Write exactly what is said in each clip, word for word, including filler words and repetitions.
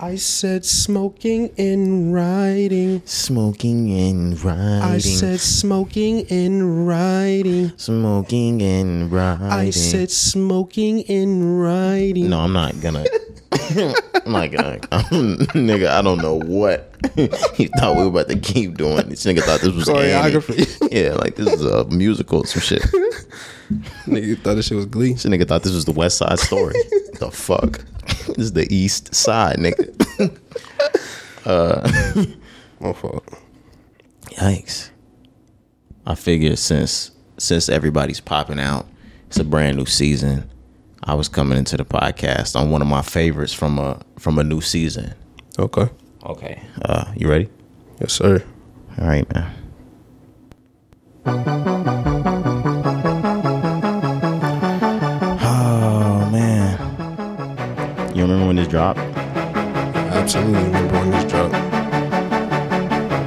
I said smoking and riding. Smoking and riding. I said smoking and riding. Smoking and riding. I said smoking and riding. No, I'm not gonna. I'm not gonna. I'm, nigga, I don't know what. He thought we were about to keep doing this. Nigga thought this was choreography. Yeah, like this is a musical or some shit. Nigga thought this shit was Glee. This nigga thought this was the West Side Story. The fuck? This is the East Side, nigga. uh, My fault. Yikes. I figure since since everybody's popping out, it's a brand new season. I was coming into the podcast on one of my favorites from a from a new season. Okay. Okay. Uh, you ready? Yes, sir. All right, man. Oh, man. You remember when this dropped? Absolutely remember when this dropped.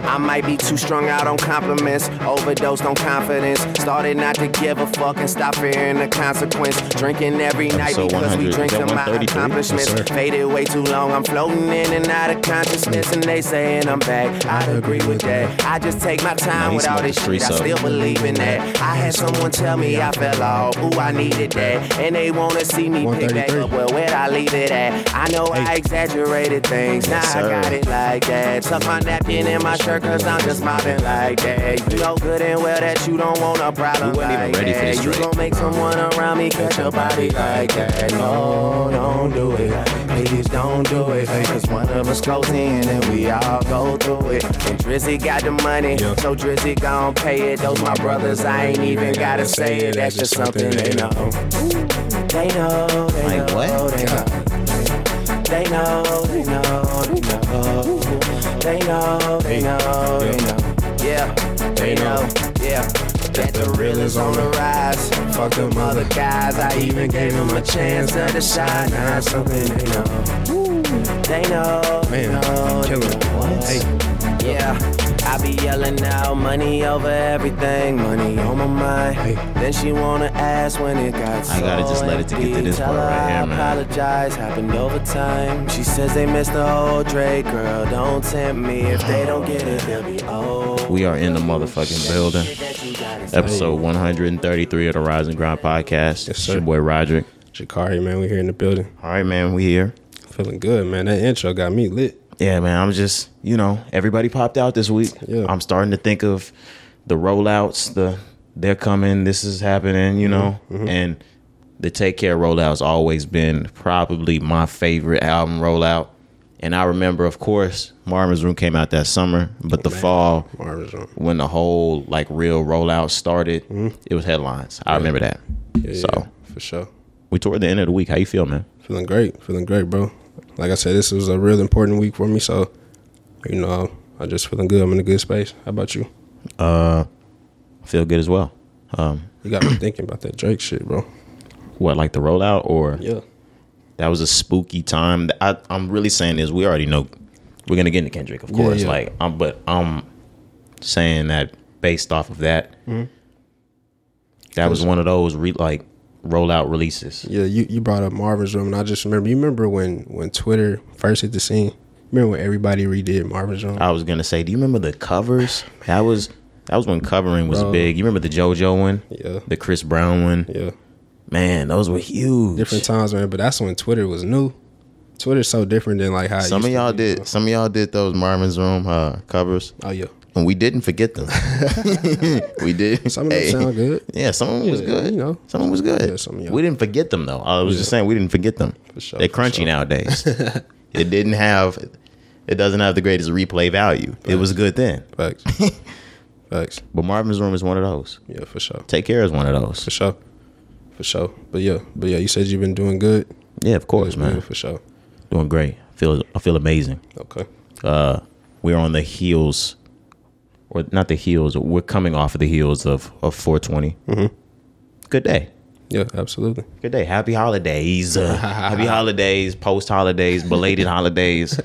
I might be too strung out on compliments, overdosed on confidence, started not to give a fuck and stop fearing the consequence, drinking every night because we drink from my accomplishments, faded way too long, I'm floating in and out of consciousness, and they saying I'm back, I agree with that, I just take my time with all this shit, I still believe in that, I had someone tell me I fell off, ooh I needed that, and they wanna see me pick back up, well where'd I leave it at, I know I exaggerated things, now I got it like that, tuck my napkin in my shirt, cause I'm just mobbing like that. You know good and well that you don't want a problem like that. You gon' make someone around me catch your body like that. No, don't do it. Please don't do it. Cause one of us close in and we all go through it. And Drizzy got the money, so Drizzy gon' pay it. Those my brothers, I ain't even gotta say it. That's just something they know. They know, they know, they know. They know, they know, they know. They know, they know, they know. Yeah, they know, yeah. That the real is on the rise. Fuck them other guys, I even gave them a chance to shine. Now it's something they know. They know, they know, they know. Yeah. I be yelling out money over everything, money on my mind. Hey. Then she wanna ask when it got so I gotta just let it to get to this part right here, man. I apologize, happened over time. She says they missed the whole Drake, girl. Don't tempt me if they don't get it, they'll be old. We are in the motherfucking building. Episode one thirty-three of the Rise and Grind podcast. Yes, it's your boy Roderick Ja'Kari, man. We here in the building. All right, man. We here. Feeling good, man. That intro got me lit. Yeah, man, I'm just, you know, everybody popped out this week. Yeah. I'm starting to think of the rollouts, the they're coming, this is happening, you know. Mm-hmm. And the Take Care rollout's always been probably my favorite album rollout. And I remember, of course, Marvin's Room came out that summer, but oh, the man. fall, when the whole, like, real rollout started, mm-hmm. it was headlines. I yeah. remember that. Yeah, so yeah, for sure. We toward the end of the week. How you feel, man? Feeling great. Feeling great, bro. Like I said, this was a real important week for me, so, you know, I'm just feeling good. I'm in a good space. How about you? Uh, feel good as well. Um, you got me thinking about that Drake shit, bro. What, like the rollout? Or yeah. That was a spooky time. I, I'm really saying this. We already know we're going to get into Kendrick, of course. Yeah, yeah. Like, I'm, But I'm saying that based off of that, mm-hmm. that was one of those, re- like, rollout releases. Yeah, you, you brought up Marvin's Room, and I just remember. You remember when when Twitter first hit the scene? Remember when everybody redid Marvin's Room? I was gonna say, do you remember the covers? That was that was when covering was Bro. big. You remember the JoJo one? Yeah. The Chris Brown one? Yeah. Man, those were huge. Different times, man. But that's when Twitter was new. Twitter's so different than like how some it used of y'all to be, did. So. Some of y'all did those Marvin's Room uh, covers. Oh yeah. And we didn't forget them. We did. Some of them hey. sound good. Yeah, some of them yeah, was good. You know, some of them was good. Yeah, some of y'all. We didn't forget them though. I was yeah. just saying we didn't forget them. For sure, they're crunchy sure. nowadays. It didn't have. It doesn't have the greatest replay value. Facts. It was good then. Facts. Facts. But Marvin's Room is one of those. Yeah, for sure. Take Care is one of those. For sure. For sure. But yeah, but yeah, you said you've been doing good. Yeah, of course, man. Good, for sure. Doing great. I feel I feel amazing. Okay. Uh, we're on the heels. Or not the heels. We're coming off of the heels of, of four twenty. Mm-hmm. Good day. Yeah, absolutely. Good day. Happy holidays. Uh, happy holidays. Post holidays. Belated holidays.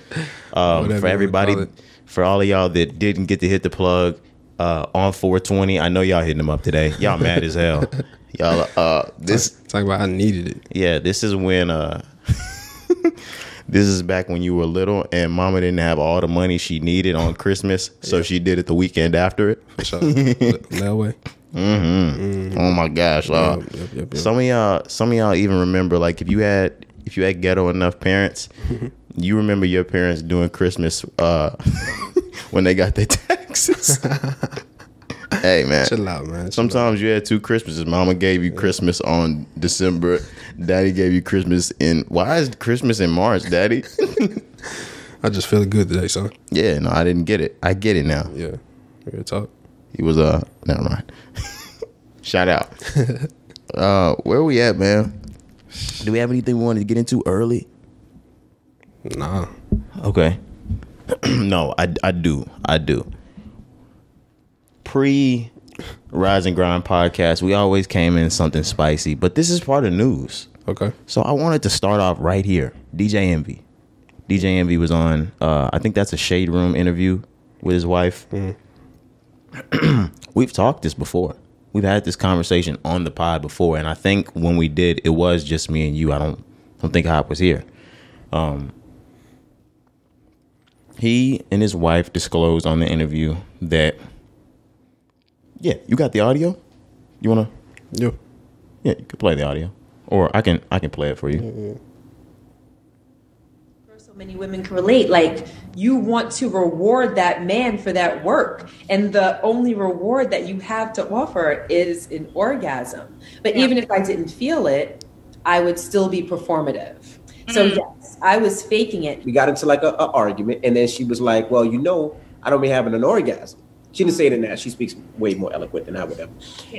Um, for everybody, for all of y'all that didn't get to hit the plug uh, on four twenty. I know y'all hitting them up today. Y'all mad as hell. Y'all. Uh, this talk, talk about I needed it. Yeah. This is when. Uh, This is back when you were little and mama didn't have all the money she needed on Christmas, so yeah. she did it the weekend after it. For sure. That way. Mm-hmm. Mm-hmm. Oh my gosh. Uh, yep, yep, yep, yep. Some of y'all, some of y'all even remember, like, if you had if you had ghetto enough parents, you remember your parents doing Christmas uh, when they got their taxes. Hey man, chill out, man. Chill Sometimes out. You had two Christmases. Mama gave you Christmas on December. Daddy gave you Christmas in. Why is Christmas in March, Daddy? I just feel good today, son. Yeah, no, I didn't get it. I get it now. Yeah, we're gonna talk. He was uh, never mind. Shout out. uh, where we at, man? Do we have anything we wanted to get into early? Nah. Okay. No, I I do, I do. Pre Rise and Grind podcast, we always came in something spicy, but this is part of news. Okay. So I wanted to start off right here. D J Envy. D J Envy was on, uh, I think that's a Shade Room interview with his wife. Mm-hmm. We've talked this before. We've had this conversation on the pod before, and I think when we did, it was just me and you. I don't, don't think Hop was here. Um, he and his wife disclosed on the interview that... Yeah, you got the audio? You wanna? Yeah. Yeah, you can play the audio. Or I can I can play it for you. Mm-hmm. So many women can relate. Like, you want to reward that man for that work. And the only reward that you have to offer is an orgasm. But yeah. even if I didn't feel it, I would still be performative. Mm-hmm. So yes, I was faking it. We got into like a, a argument, and then she was like, well, you know, I don't be having an orgasm. She didn't say it in that. She speaks way more eloquent than I would ever.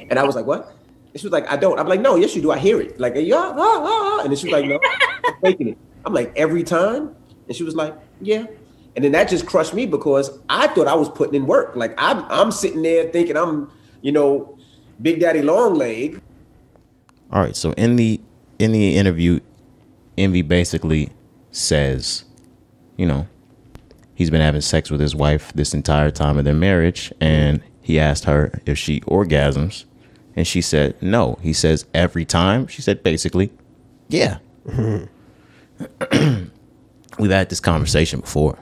And I was like, what? And she was like, I don't. I'm like, no, yes, you do. I hear it. Like, yeah, ah, ah, ah. And then she was like, no, I'm faking it. I'm like, every time? And she was like, yeah. And then that just crushed me because I thought I was putting in work. Like, I'm, I'm sitting there thinking I'm, you know, Big Daddy Long Leg. All right. So in the in the interview, Envy basically says, you know, he's been having sex with his wife this entire time of their marriage, and he asked her if she orgasms, and she said no. He says every time. She said basically, yeah. Mm-hmm. We've had this conversation before.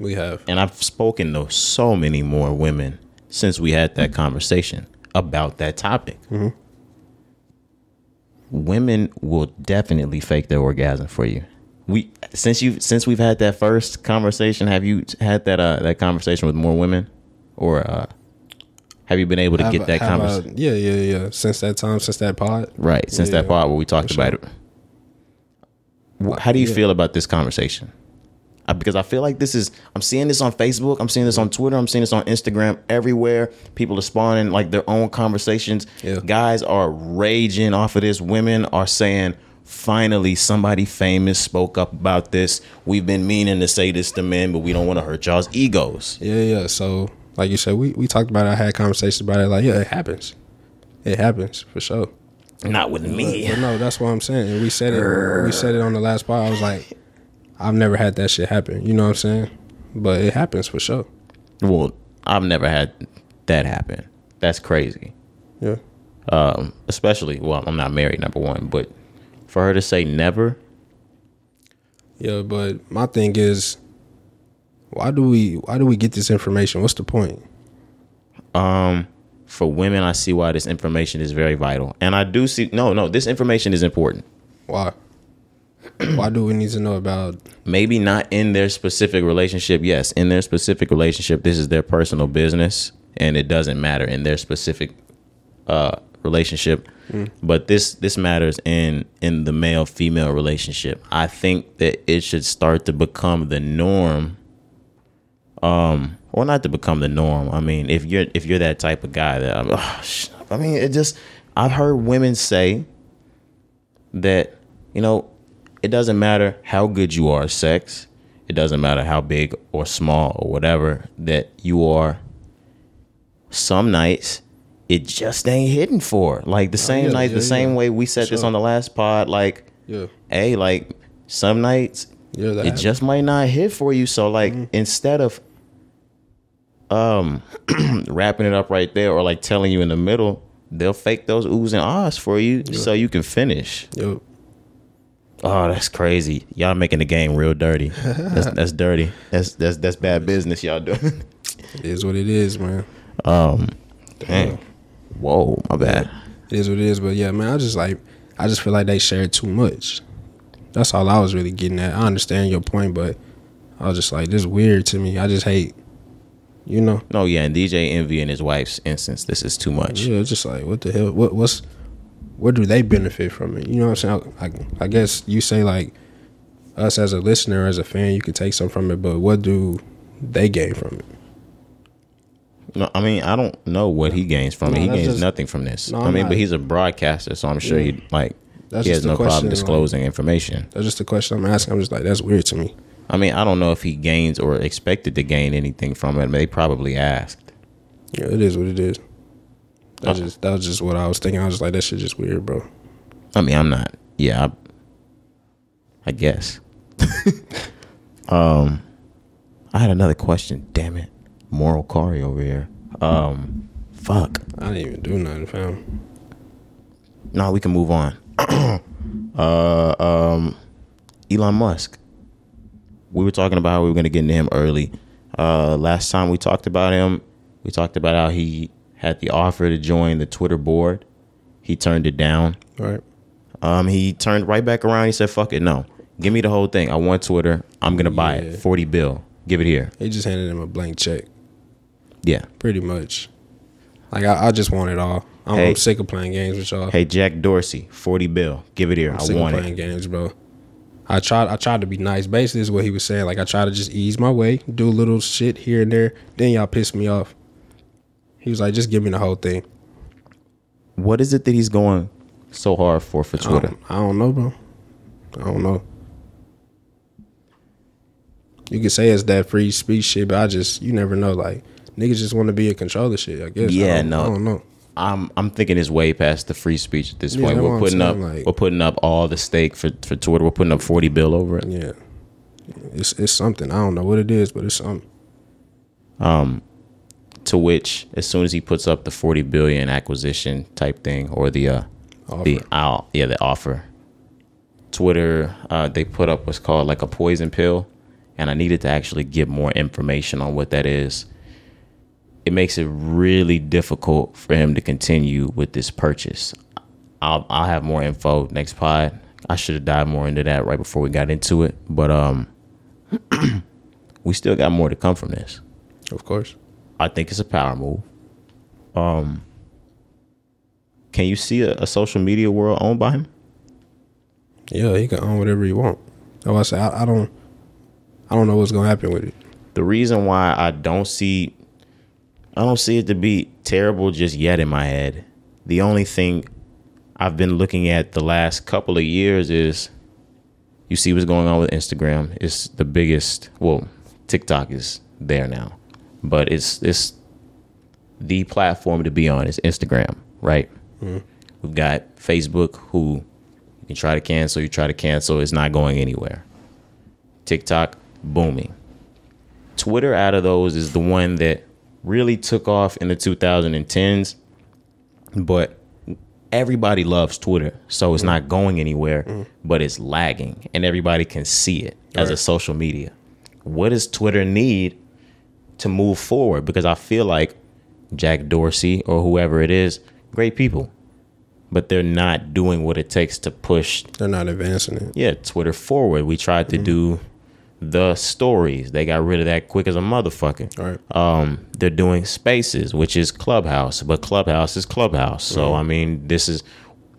We have. And I've spoken to so many more women since we had that conversation about that topic. Mm-hmm. Women will definitely fake their orgasm for you. We since you since we've had that first conversation, have you had that uh, that conversation with more women, or uh, have you been able to have, get that conversation? Yeah, yeah, yeah. Since that time, since that pod, right? Since yeah, that pod where we talked about sure. it. How do you yeah. feel about this conversation? I, because I feel like this is I'm seeing this on Facebook, I'm seeing this on Twitter, I'm seeing this on Instagram. Everywhere, people are spawning like their own conversations. Yeah. Guys are raging off of this. Women are saying, finally, somebody famous spoke up about this. We've been meaning to say this to men, but we don't want to hurt y'all's egos. Yeah, yeah. So, like you said, we, we talked about it. I had conversations about it. Like, yeah, it happens. It happens, for sure. Not with me. But, but no, that's what I'm saying. And we said it. Grr. We said it on the last part. I was like, I've never had that shit happen. You know what I'm saying? But it happens, for sure. Well, I've never had that happen. That's crazy. Yeah. Um, especially, well, I'm not married, number one, but... For her to say never. Yeah, but my thing is, why do we why do we get this information? What's the point? Um, for women, I see why this information is very vital. And I do see no, no, this information is important. Why? Why do we need to know about? Maybe not in their specific relationship. Yes, in their specific relationship, this is their personal business, and it doesn't matter in their specific uh relationship. Mm. But this this matters in in the male female relationship. I think that it should start to become the norm. Um, well, not to become the norm. I mean, if you're if you're that type of guy that I'm, oh, I mean, it just I've heard women say that, you know, it doesn't matter how good you are at sex. It doesn't matter how big or small or whatever that you are. Some nights, it just ain't hitting for. Like the same oh, yeah, night, yeah, the same yeah. way we said sure. this on the last pod, like, yeah. hey, like some nights yeah, it happens. Just might not hit for you. So like mm-hmm. instead of um wrapping it up right there or like telling you in the middle, they'll fake those oohs and ahs for you yeah. so you can finish. Yep. Oh, that's crazy. Y'all making the game real dirty. That's that's dirty. That's that's that's bad business y'all doing. It is what it is, man. Um, Damn. Whoa, my bad. It is what it is, but yeah, man, I just like I just feel like they shared too much. That's all I was really getting at. I understand your point, but I was just like, this is weird to me. I just hate, you know. No, yeah, and D J Envy and his wife's instance, this is too much. Yeah, it's just like, what the hell? What what's What do they benefit from it? You know what I'm saying? I, I, I guess you say, like, us as a listener, as a fan, you could take something from it, but what do they gain from it? No, I mean, I don't know what he gains from no, it. He gains just, nothing from this. No, I mean, not, but he's a broadcaster, so I'm sure yeah. he, like, that's he has no problem disclosing like, information. That's just the question I'm asking. I'm just like, that's weird to me. I mean, I don't know if he gains or expected to gain anything from it. They probably asked. Yeah, it is what it is. That's uh, just that was just what I was thinking. I was just like, that shit just weird, bro. I mean, I'm not. Yeah, I, I guess. um, I had another question. Damn it, Moral Kari over here. Um, fuck. I didn't even do nothing, fam. No, we can move on. uh, um, Elon Musk. We were talking about how we were gonna get into him early. Uh, last time we talked about him, we talked about how he had the offer to join the Twitter board. He turned it down. Right. Um, he turned right back around. He said, fuck it, no. Give me the whole thing. I want Twitter. I'm going to yeah. buy it. forty bill. Give it here. They just handed him a blank check. Yeah. Pretty much. Like, I, I just want it all. I'm, hey, I'm sick of playing games with y'all. Hey, Jack Dorsey, forty bill. Give it here. I'm I sick want of playing it. Games, bro. I tried, I tried to be nice. Basically, is what he was saying. Like, I tried to just ease my way, do a little shit here and there. Then y'all pissed me off. He was like, just give me the whole thing. What is it that he's going so hard for for Twitter? I don't, I don't know, bro. I don't know. You can say it's that free speech shit, but I just, you never know. Like, niggas just want to be in control of shit, I guess. Yeah, I don't, no. I don't know. I'm I'm thinking it's way past the free speech at this yeah, point. We're putting up like, we're putting up all the stake for, for Twitter. We're putting up forty bill over it. Yeah. It's it's something. I don't know what it is, but it's something. Um To which, as soon as he puts up the forty billion acquisition type thing, or the uh, offer. the uh, yeah the offer, Twitter uh, they put up what's called like a poison pill, and I needed to actually get more information on what that is. It makes it really difficult for him to continue with this purchase. I'll I'll have more info next pod. I should have dived more into that right before we got into it, but um, we still got more to come from this. Of course. I think it's a power move. Um, can you see a, a social media world owned by him? Yeah, he can own whatever he wants. Like I said, I, I don't, I don't know what's gonna happen with it. The reason why I don't see, I don't see it to be terrible just yet in my head. The only thing I've been looking at the last couple of years is, you see what's going on with Instagram. It's the biggest. Well, TikTok is there now. But it's it's the platform to be on is Instagram, right? Mm-hmm. We've got Facebook, who you can try to cancel, you try to cancel, it's not going anywhere. TikTok, booming. Twitter out of those is the one that really took off in the two thousand tens, but everybody loves Twitter, so it's mm-hmm. not going anywhere, mm-hmm. but it's lagging, and everybody can see it All as right. a social media. What does Twitter need to move forward? Because I feel like Jack Dorsey or whoever it is, great people, but they're not doing what it takes to push. They're not advancing it. Yeah, Twitter forward. We tried to mm-hmm. do the stories. They got rid of that quick as a motherfucker. All right. Um, they're doing Spaces, which is Clubhouse, but Clubhouse is Clubhouse. So mm-hmm. I mean, this is.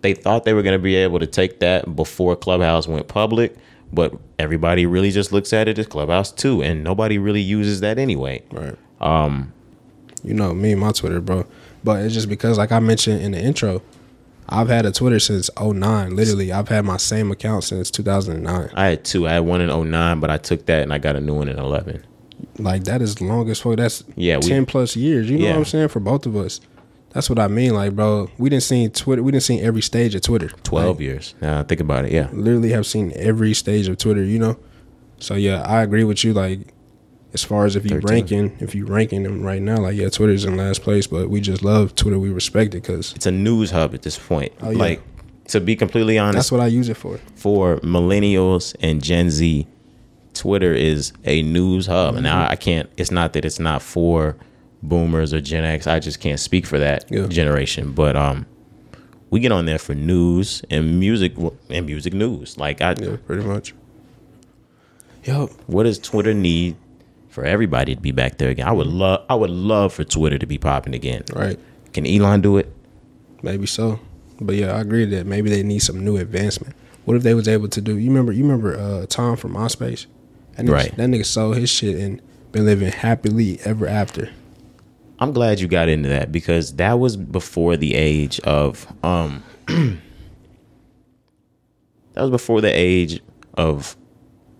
They thought they were going to be able to take that before Clubhouse went public. But everybody really just looks at it as Clubhouse too, and nobody really uses that anyway. Right. Um, you know me and my Twitter, bro. But it's just because, like I mentioned in the intro, I've had a Twitter since oh nine. Literally, I've had my same account since two thousand nine. I had two. I had one in oh nine, but I took that and I got a new one in eleven. Like, that is long as fuck. That's yeah, we, ten plus years. You know yeah. what I'm saying? For both of us. That's what I mean, like, bro. We didn't see Twitter. We didn't see every stage of Twitter. Twelve like, years. Now I think about it. Yeah, literally have seen every stage of Twitter. You know, so yeah, I agree with you. Like, as far as if you ranking, if you ranking them right now, like yeah, Twitter's in last place, but we just love Twitter. We respect it because it's a news hub at this point. Oh, yeah. Like, to be completely honest, that's what I use it for. For millennials and Gen Z, Twitter is a news hub. Mm-hmm. And I, I can't, it's not that it's not for boomers or Gen X. I just can't speak for that yeah. generation. But um, we get on there for news and music and music news. Like I yeah, pretty much. Yo, what does Twitter need for everybody to be back there again? I would love, I would love for Twitter to be popping again. Right? Can Elon do it? Maybe so. But yeah, I agree that maybe they need some new advancement. What if they was able to do? You remember? You remember uh, Tom from MySpace? That nigga, right. That nigga sold his shit and been living happily ever after. I'm glad you got into that because that was before the age of um. that was before the age of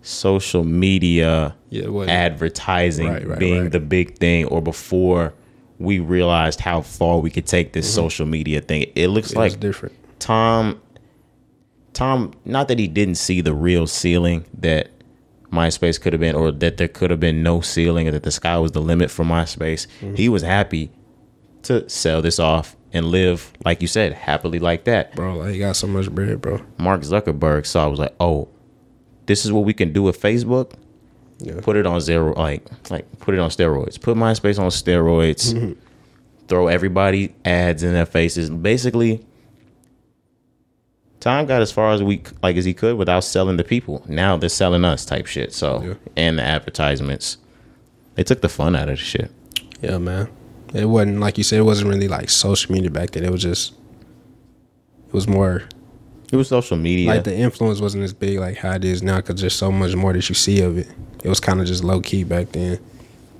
social media yeah, well, advertising right, right, being right. the big thing, or before we realized how far we could take this mm-hmm. social media thing. It looks it like different. Tom. Tom, not that he didn't see the real ceiling that MySpace could have been, or that there could have been no ceiling, or that the sky was the limit for MySpace. Mm-hmm. He was happy to sell this off and live, like you said, happily like that. Bro, like, he got so much bread, bro. Mark Zuckerberg saw, was like, oh, this is what we can do with Facebook? Yeah. Put it on zero, like, like put it on steroids. Put MySpace on steroids. Mm-hmm. Throw everybody ads in their faces. Basically, Tom got as far as we like as he could without selling the people. Now they're selling us type shit. So yeah. And the advertisements, they took the fun out of the shit. Yeah, man. It wasn't like you said. It wasn't really like social media back then. It was just, it was more. It was social media. Like the influence wasn't as big like how it is now because there's so much more that you see of it. It was kind of just low key back then.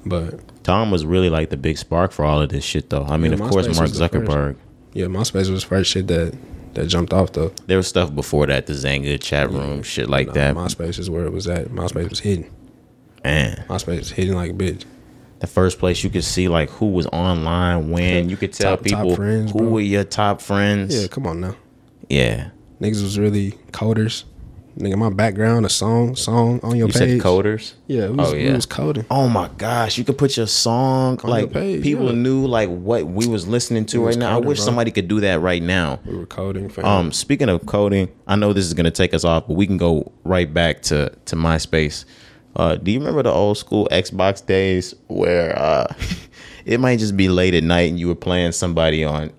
But Tom was really like the big spark for all of this shit, though. I mean, yeah, of course, Mark Zuckerberg. Yeah, MySpace was the first shit that. That jumped off though. There was stuff before that, the Zanga chat room, yeah. shit like nah, that. MySpace is where it was at. MySpace was hidden. Man, MySpace was hidden like a bitch. The first place you could see like who was online when. You could tell top, people top friends, who bro. Were your top friends. Yeah, come on now. Yeah, niggas was really coders. Nigga, my background a song, song on your you page. You said coders. Yeah, we was, oh, yeah. We was coding. Oh my gosh, you could put your song on like your page, people yeah. knew like what we was listening to we right now. Coding, I wish bro. Somebody could do that right now. We were coding. Fam. Um, speaking of coding, I know this is gonna take us off, but we can go right back to to MySpace. Uh, do you remember the old school Xbox days where uh, it might just be late at night and you were playing somebody on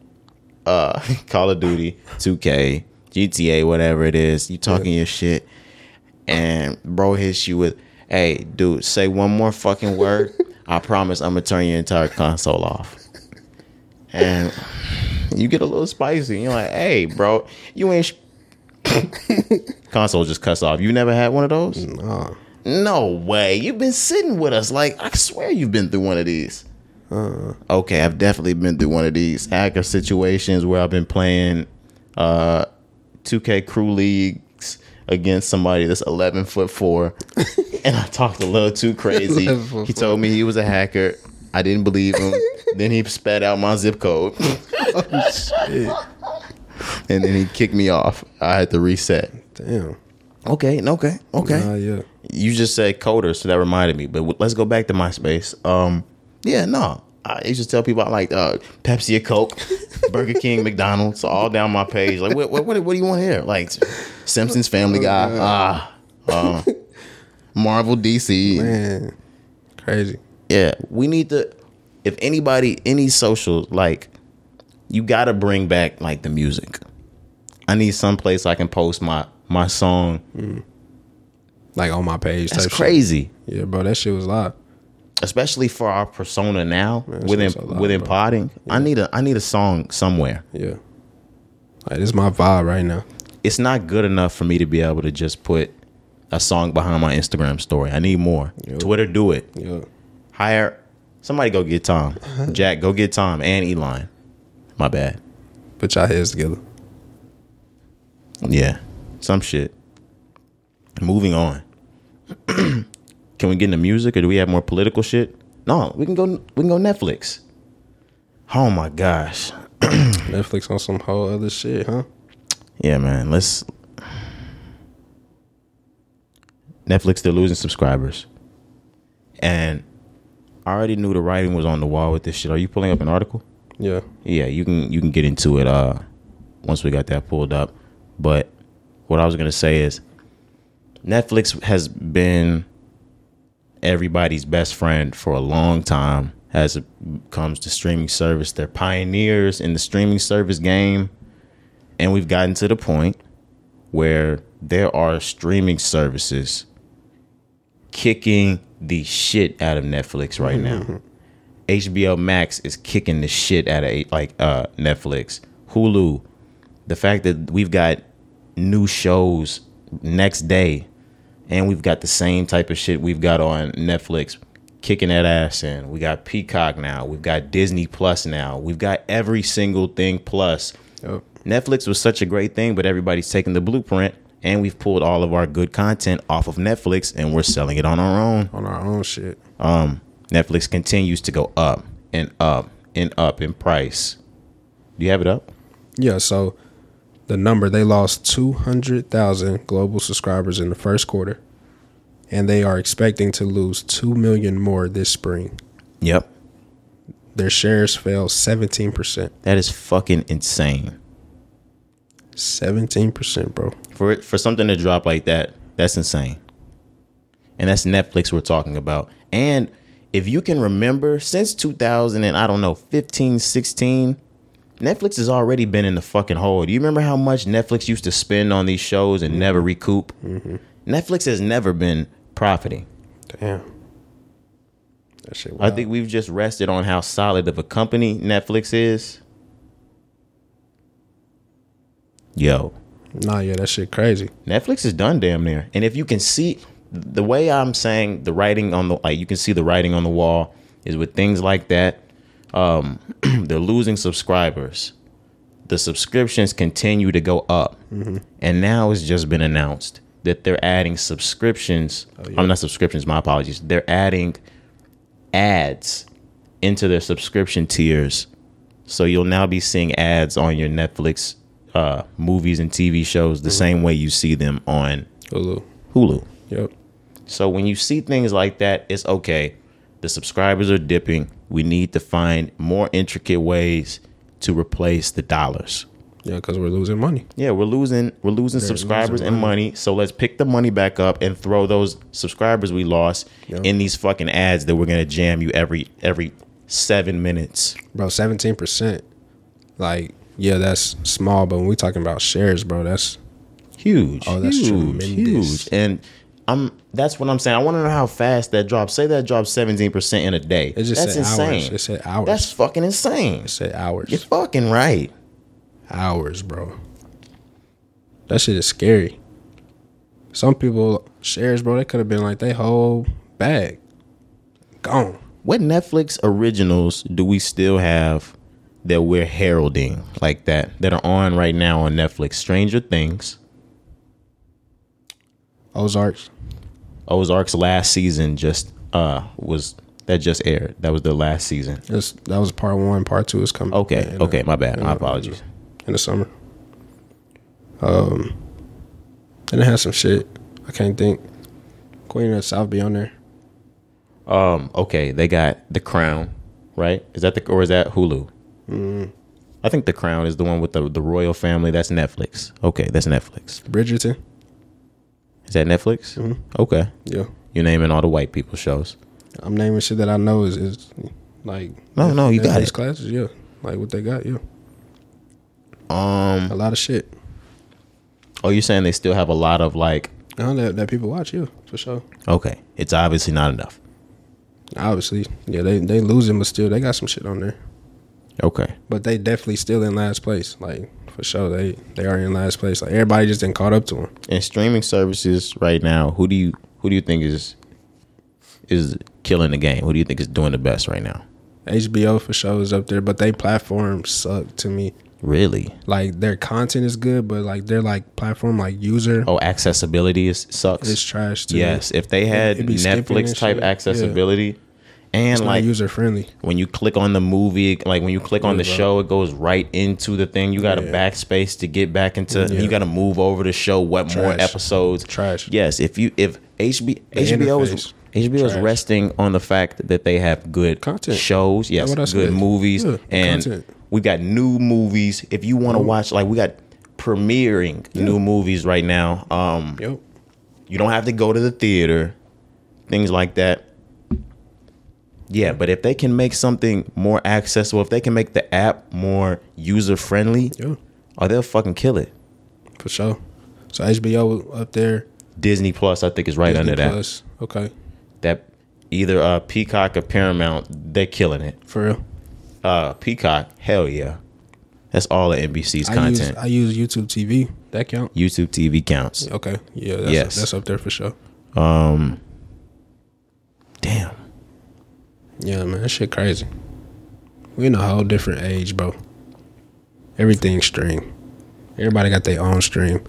uh, Call of Duty, two K. G T A, whatever it is, you talking yeah. your shit, and bro hits you with, hey, dude, say one more fucking word, I promise I'm gonna turn your entire console off. And you get a little spicy. You're like, hey, bro, you ain't... Sh- console just cuts off. You never had one of those? No. No way. You've been sitting with us. Like, I swear you've been through one of these. Uh, okay, I've definitely been through one of these hacker situations where I've been playing... uh. two K crew leagues against somebody that's eleven foot four, and I talked a little too crazy. He told me he was a hacker. I didn't believe him. Then he spat out my zip code. Oh, shit. And then he kicked me off. I had to reset. Damn. Okay. Okay. Okay. Nah, yeah. You just said coder, so that reminded me. But w- let's go back to MySpace. Um. Yeah. No. I used to tell people I like uh, Pepsi or Coke, Burger King, McDonald's, all down my page. Like, what, what, what do you want here? Like, Simpsons, Family Guy, ah, uh, uh, Marvel, D C, man, crazy. Yeah, we need to. If anybody, any social, like, you gotta bring back like the music. I need someplace I can post my my song, mm. like on my page. That's crazy. Shit. Yeah, bro, that shit was live. Especially for our persona now, man, within so loud, within bro. Potting, yeah. I need a I need a song somewhere. Yeah, like, this is my vibe right now. It's not good enough for me to be able to just put a song behind my Instagram story. I need more. Yo. Twitter, do it. Yo. Hire somebody. Go get Tom, Jack. Go get Tom and Elon. My bad. Put y'all heads together. Yeah, some shit. Moving on. Can we get into music, or do we have more political shit? No, we can go. We can go Netflix. Oh my gosh, Netflix on some whole other shit, huh? Yeah, man. Let's. Netflix, they're losing subscribers, and I already knew the writing was on the wall with this shit. Are you pulling up an article? Yeah, yeah. You can you can get into it. Uh, once we got that pulled up, But what I was going to say is Netflix has been everybody's best friend for a long time as it comes to streaming service. They're pioneers in the streaming service game. And we've gotten to the point where there are streaming services kicking the shit out of Netflix right now. H B O Max is kicking the shit out of like uh, Netflix. Hulu, the fact that we've got new shows next day and we've got the same type of shit we've got on Netflix kicking that ass in. We got Peacock now. We've got Disney Plus now. We've got every single thing plus. Yep. Netflix was such a great thing, but everybody's taking the blueprint and we've pulled all of our good content off of Netflix and we're selling it on our own. On our own shit. Um, Netflix continues to go up and up and up in price. Do you have it up? Yeah, so the number, they lost two hundred thousand global subscribers in the first quarter, and they are expecting to lose two million more this spring. Yep. Their shares fell seventeen percent. That is fucking insane. seventeen percent, bro. For for something to drop like that, that's insane. And that's Netflix we're talking about. And if you can remember, since two thousand and I don't know, fifteen, sixteen, Netflix has already been in the fucking hole. Do you remember how much Netflix used to spend on these shows and mm-hmm. never recoup? Mm-hmm. Netflix has never been profiting. Damn. That shit wild. I think we've just rested on how solid of a company Netflix is. Yo. Nah, yeah, that shit crazy. Netflix is done damn near. And if you can see, the way I'm saying the writing on the, like you can see the writing on the wall is with things like that. Um, they're losing subscribers. The subscriptions continue to go up. Mm-hmm. And now it's just been announced that they're adding subscriptions. Oh, yeah. I'm not subscriptions, my apologies. They're adding ads into their subscription tiers. So you'll now be seeing ads on your Netflix uh, movies and T V shows the mm-hmm. same way you see them on Hulu. Hulu. Yep. So when you see things like that, it's okay. The subscribers are dipping. We need to find more intricate ways to replace the dollars. Yeah, because we're losing money. Yeah, we're losing we're losing They're subscribers losing money. and money. So let's pick the money back up and throw those subscribers we lost yep. in these fucking ads that we're gonna jam you every every seven minutes. Bro, seventeen percent. Like, yeah, that's small, but when we're talking about shares, bro, that's huge. Oh, that's huge, tremendous. Huge. And I'm that's what I'm saying. I want to know how fast that dropped. Say that dropped seventeen percent in a day. It just that's said insane. Hours. It said hours. That's fucking insane. It said hours. You're fucking right. Hours, bro. That shit is scary. Some people shares, bro, they could have been like they whole bag gone. What Netflix originals do we still have that we're heralding like that that are on right now on Netflix? Stranger Things. Ozarks. Ozark's last season just uh was that just aired. That was the last season. It's, that was part one. Part two is coming. Okay, in, okay, my bad. My apologies. In the summer. Um, and it has some shit. I can't think. Queen of the South be on there. Um. Okay, they got The Crown, right? Is that the or is that Hulu? Mm. I think The Crown is the one with the the royal family. That's Netflix. Okay, that's Netflix. Bridgerton. Is that Netflix? Mm-hmm. Okay. Yeah. You're naming all the white people shows. I'm naming shit that I know is, is like... No, no, you got it. Classes, yeah. Like what they got, yeah. Um, a lot of shit. Oh, you're saying they still have a lot of like... No, that, that people watch, yeah, for sure. Okay. It's obviously not enough. Obviously. Yeah, they, they losing, but still, they got some shit on there. Okay. But they definitely still in last place, like... For sure, they they are in last place. Like everybody just didn't caught up to them. And streaming services right now, who do you who do you think is is killing the game? Who do you think is doing the best right now? H B O for sure is up there, but they platforms suck to me. Really? Like their content is good, but like their like platform like user. Oh, accessibility is sucks. It's trash too. Yes, if they had Netflix type shit. Accessibility. Yeah. And it's like user friendly. When you click on the movie, like when you click on the show, it goes right into the thing. You got yeah. a backspace to get back into. Yeah. You got to move over to show what Trash. more episodes. Trash. Yes, if you if H B, H B O is H B O is resting on the fact that they have good content shows. Yes, good movies, yeah, and content. We got new movies. If you want to watch, like we got premiering yeah. new movies right now. Um, yep. You don't have to go to the theater, things like that. Yeah, but if they can make something more accessible, if they can make the app more user-friendly, yeah. oh, they'll fucking kill it. For sure. So H B O up there. Disney Plus, I think, is right Disney under Plus. That. Okay. That either uh, Peacock or Paramount, they're killing it. For real? Uh, Peacock, hell yeah. That's all of N B C's I content. Use, I use YouTube T V. That count? YouTube T V counts. Okay. Yeah, that's, yes. that's up there for sure. Um, Damn. Yeah, man, that shit crazy. We in a whole different age, bro. Everything's streamed. Everybody got their own stream.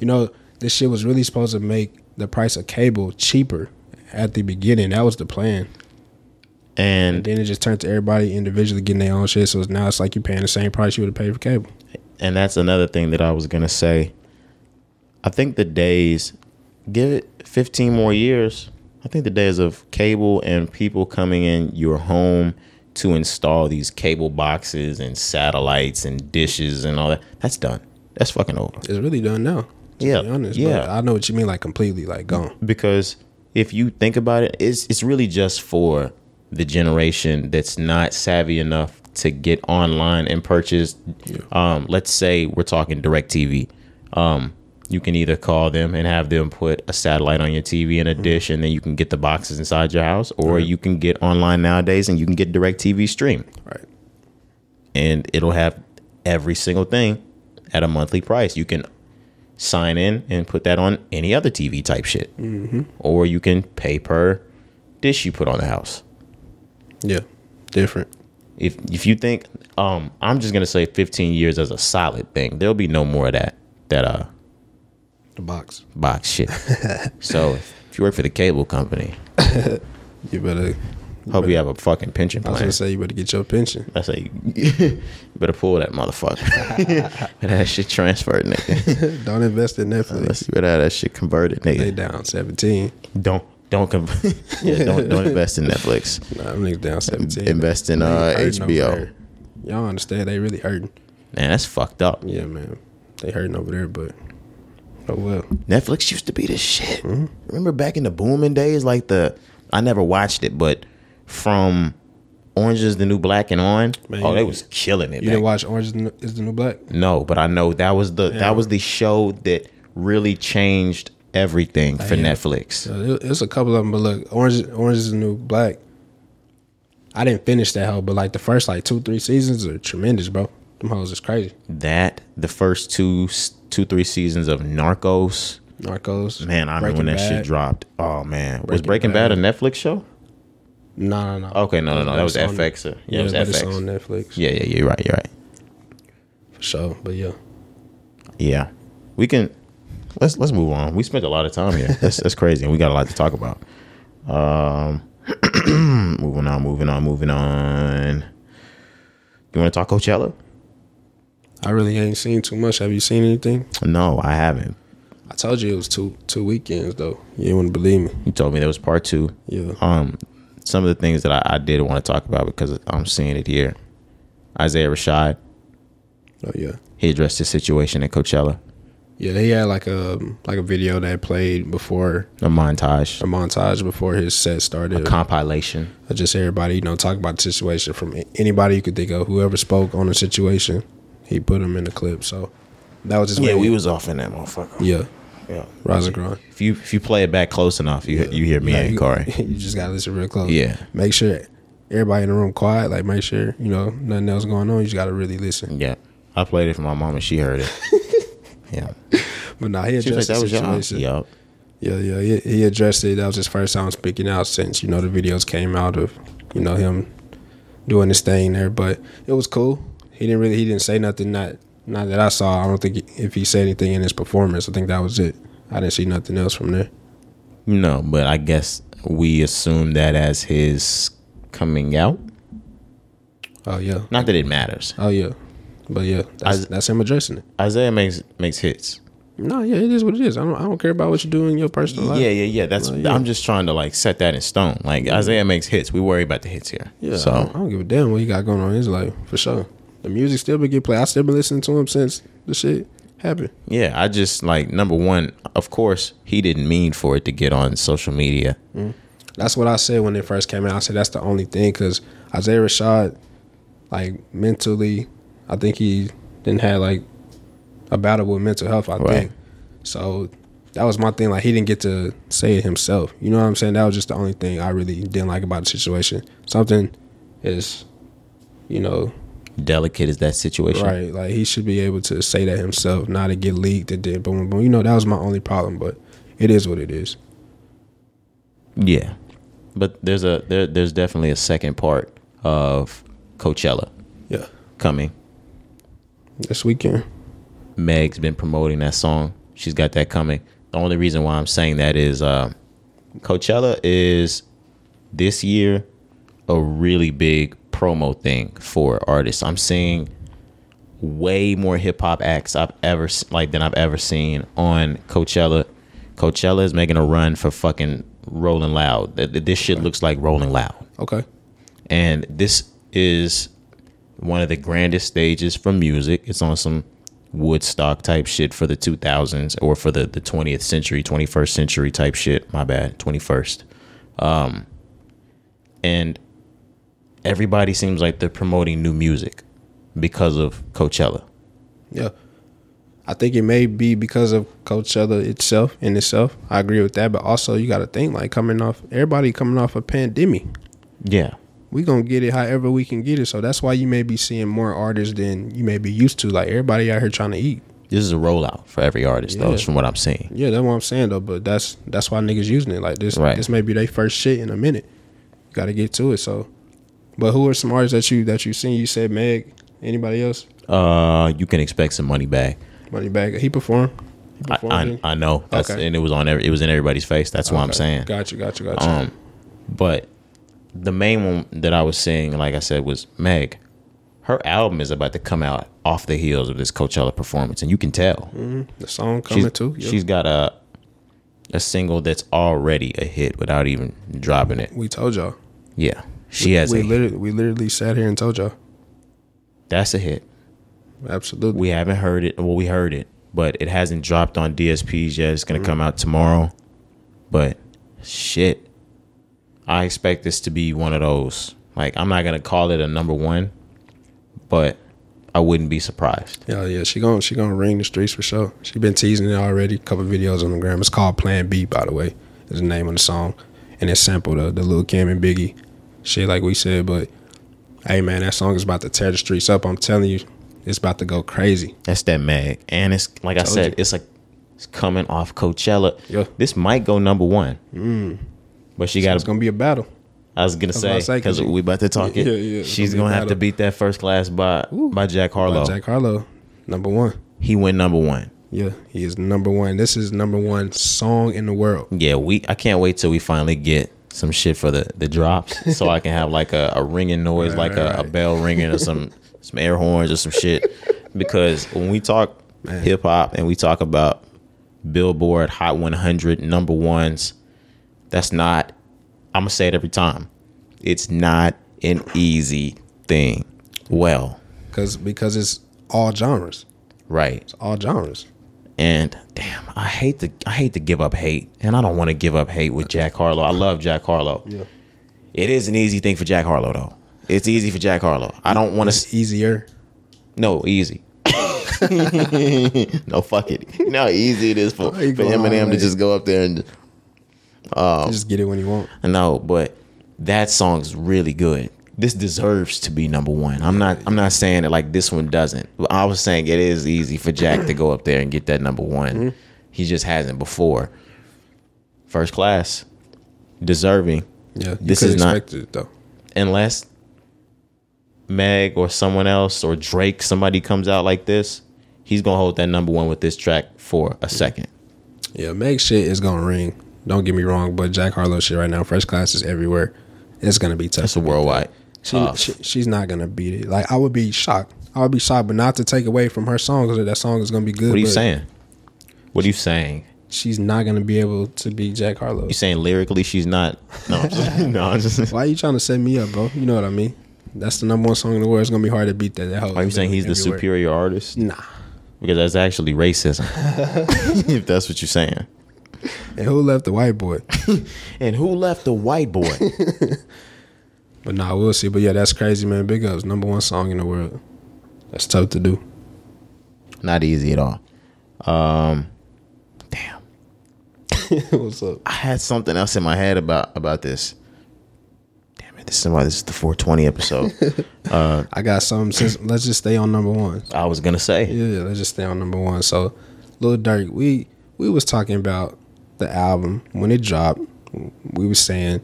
You know, this shit was really supposed to make the price of cable cheaper at the beginning. That was the plan. And, and then it just turned to everybody individually getting their own shit. So now it's like you're paying the same price you would have paid for cable. And that's another thing that I was going to say. I think the days, give it fifteen more years, I think the days of cable and people coming in your home to install these cable boxes and satellites and dishes and all that, that's done. That's fucking over. It's really done now. To yeah. be honest, yeah. But I know what you mean, like completely, like gone. Because if you think about it, it's it's really just for the generation that's not savvy enough to get online and purchase. Yeah. Um, let's say we're talking DirecTV. Um, you can either call them and have them put a satellite on your T V and a mm-hmm. dish, and then you can get the boxes inside your house, or right. you can get online nowadays and you can get DirecTV stream. Right. And it'll have every single thing at a monthly price. You can sign in and put that on any other T V type shit. Mm-hmm. Or you can pay per dish you put on the house. Yeah, different. If if you think, um, I'm just gonna say fifteen years as a solid thing. There'll be no more of that that uh, the box box shit. So if you work for the cable company, you better you hope better, you have a fucking pension plan. I was gonna say you better get your pension. I say you, you better pull that motherfucker. Better have shit transferred, nigga. Don't invest in Netflix. Unless you better have that shit converted, nigga. They down seventeen. Don't. Don't com- yeah, don't don't invest in Netflix. Nah, I'm niggas down seventeen. Invest in uh, H B O. Y'all understand? They really hurting. Man, that's fucked up. Yeah, man, they hurting over there, but oh well. Netflix used to be the shit. Mm-hmm. Remember back in the booming days, like the I never watched it, but from Orange is the New Black and on, man, oh, they was killing it. You back. Didn't watch Orange is the New Black? No, but I know that was the yeah. that was the show that really changed everything for Netflix. It's a couple of them, but look, Orange, Orange is the New Black. I didn't finish that hoe, but like the first like two, three seasons are tremendous, bro. Them hoes is crazy. That the first two, two, three seasons of Narcos. Narcos. Man, I remember when that shit dropped. Oh man, was Breaking Bad a Netflix show? No, no, no. Okay, no, no, no. That was F X. Yeah, it was F X. It's on Netflix. Yeah, yeah, you're right, you're right. For sure, but yeah, yeah, we can. Let's let's move on. We spent a lot of time here. That's that's crazy, and we got a lot to talk about. Um, moving on, moving on, moving on. You want to talk Coachella? I really ain't seen too much. Have you seen anything? No, I haven't. I told you it was two two weekends though. You didn't want to believe me. You told me there was part two. Yeah. Um, some of the things that I, I did want to talk about because I'm seeing it here. Isaiah Rashad. Oh yeah. He addressed his situation at Coachella. Yeah, they had like a like a video that played before a montage, a montage before his set started. A compilation of just everybody, you know, talk about the situation from anybody you could think of. Whoever spoke on the situation, he put them in the clip. So that was just yeah. We was off in that motherfucker. Yeah, yeah. Rise and grind. If you if you play it back close enough, you yeah. you hear me like and you, Corey. You just gotta listen real close. Yeah. Make sure everybody in the room quiet. Like make sure you know nothing else going on. You just gotta really listen. Yeah, I played it for my mom and she heard it. Yeah, but nah, he addressed like, the situation. Yep. Yeah, yeah, he, he addressed it. That was his first time speaking out since you know the videos came out of you know him doing this thing there. But it was cool. He didn't really he didn't say nothing. Not not that I saw. I don't think he, if he said anything in his performance, I think that was it. I didn't see nothing else from there. No, but I guess we assume that as his coming out. Oh yeah. Not that it matters. Oh yeah. But yeah, that's, Isaiah, that's him addressing it. Isaiah makes makes hits. No, yeah, it is what it is. I don't I don't care about what you do in your personal life. Yeah, yeah, yeah. That's no, yeah. I'm just trying to like set that in stone. Like Isaiah makes hits. We worry about the hits here. Yeah, so I don't, I don't give a damn what he got going on in his life for sure. The music still been getting played. I still been listening to him since the shit happened. Yeah, I just, like, number one, of course, he didn't mean for it to get on social media. Mm. That's what I said when it first came out. I said that's the only thing, because Isaiah Rashad, like, mentally, I think he didn't have, like, a battle with mental health, I right. think. So that was my thing. Like, he didn't get to say it himself. You know what I'm saying? That was just the only thing I really didn't like about the situation. Something is, you know, delicate as that situation. Right. Like, he should be able to say that himself, not to get leaked and then boom, boom. You know, that was my only problem, but it is what it is. Yeah. But there's a there, there's definitely a second part of Coachella. Yeah. Coming this weekend. Meg's been promoting that song. She's got that coming. The only reason why I'm saying that is uh, Coachella is this year a really big promo thing for artists. I'm seeing way more hip hop acts I've ever like than I've ever seen on Coachella. Coachella is making a run for fucking Rolling Loud. This shit looks like Rolling Loud. Okay. And this is one of the grandest stages for music. It's on some Woodstock type shit for the two thousands or for the, the twentieth century, twenty-first century type shit. My bad, twenty-first. Um, and everybody seems like they're promoting new music because of Coachella. Yeah. I think it may be because of Coachella itself in itself. I agree with that. But also you got to think like coming off, everybody coming off a pandemic. Yeah. We gonna get it however we can get it. So that's why you may be seeing more artists than you may be used to. Like everybody out here trying to eat. This is a rollout for every artist, yeah. though, is from what I'm seeing. Yeah, that's what I'm saying though. But that's that's why niggas using it. Like this right. this may be their first shit in a minute. You gotta get to it. So but who are some artists that you that you seen? You said Meg. Anybody else? Uh you can expect some money back. Money back. He performed. He performed I, I, I know. That's okay. And it was on every, it was in everybody's face. That's okay. what I'm saying. Gotcha, gotcha, gotcha. Um but the main one that I was seeing, like I said, was Meg. Her album is about to come out off the heels of this Coachella performance, and you can tell. Mm-hmm. The song coming she's, too. Yep. She's got a a single that's already a hit without even dropping it. We told y'all. Yeah, she we, has. We a literally, hit. we literally sat here and told y'all. That's a hit. Absolutely. We haven't heard it. Well, we heard it, but it hasn't dropped on D S Ps yet. It's gonna mm-hmm. come out tomorrow. But shit. I expect this to be one of those. Like, I'm not going to call it a number one, but I wouldn't be surprised. Yeah, yeah. She going she gonna ring the streets for sure. She been teasing it already. Couple videos on the gram. It's called Plan B, by the way, is the name of the song. And it's sampled the, the Lil Kim and Biggie shit like we said. But, hey, man, that song is about to tear the streets up. I'm telling you, it's about to go crazy. That's that Meg. And it's like I, I said, you. it's like it's coming off Coachella. Yeah. This might go number one. Mm. But she so got. It's gonna be a battle. I was gonna I was say because we about to talk yeah, it. Yeah, yeah, she's gonna, gonna have to beat that First Class by Ooh, by Jack Harlow. By Jack Harlow, number one. He went number one. Yeah, he is number one. This is number one song in the world. Yeah, we. I can't wait till we finally get some shit for the, the drops, so I can have like a, a ringing noise, right, like right, a, right. a bell ringing or some some air horns or some shit. Because when we talk hip hop and we talk about Billboard Hot one hundred number ones. That's not, I'm going to say it every time. It's not an easy thing. Well. Cause, because it's all genres. Right. It's all genres. And damn, I hate to I hate to give up hate. And I don't want to give up hate with Jack Harlow. I love Jack Harlow. Yeah. It is an easy thing for Jack Harlow, though. It's easy for Jack Harlow. I don't want to. It's easier. No, easy. No, fuck it. You know how easy it is for, for Eminem to just go up there and Um, just get it when you want. I know, but that song's really good. This deserves to be number one. I'm not I'm not saying that like this one doesn't. I was saying it is easy for Jack to go up there and get that number one. Mm-hmm. He just hasn't before. First Class, deserving. Yeah, you this is not it, though. Unless Meg or someone else or Drake, somebody comes out like this, he's gonna hold that number one with this track for a second. Yeah, Meg shit is gonna ring. Don't get me wrong, but Jack Harlow shit right now, First Class is everywhere. It's going to be tough. That's a worldwide. She, she, she's not going to beat it. Like, I would be shocked. I would be shocked, but not to take away from her song, because that song is going to be good. What are you saying? What are you saying? She's not going to be able to beat Jack Harlow. You saying lyrically she's not? No, I'm just, no, I'm just. Why are you trying to set me up, bro? You know what I mean? That's the number one song in the world. It's going to be hard to beat that. That whole. Are you saying he's everywhere. The superior artist? Nah. Because that's actually racism. If that's what you're saying. And who left the white boy? And who left the white boy? But nah, we'll see. But yeah, that's crazy, man. Big ups. Number one song in the world. That's tough to do. Not easy at all. Um, damn. What's up? I had something else in my head about about this. Damn it! This is why this is the four twenty episode. uh, I got something. Since, let's just stay on number one. I was gonna say. Yeah, let's just stay on number one. So, Lil Durk, we we was talking about the album when it dropped. We were saying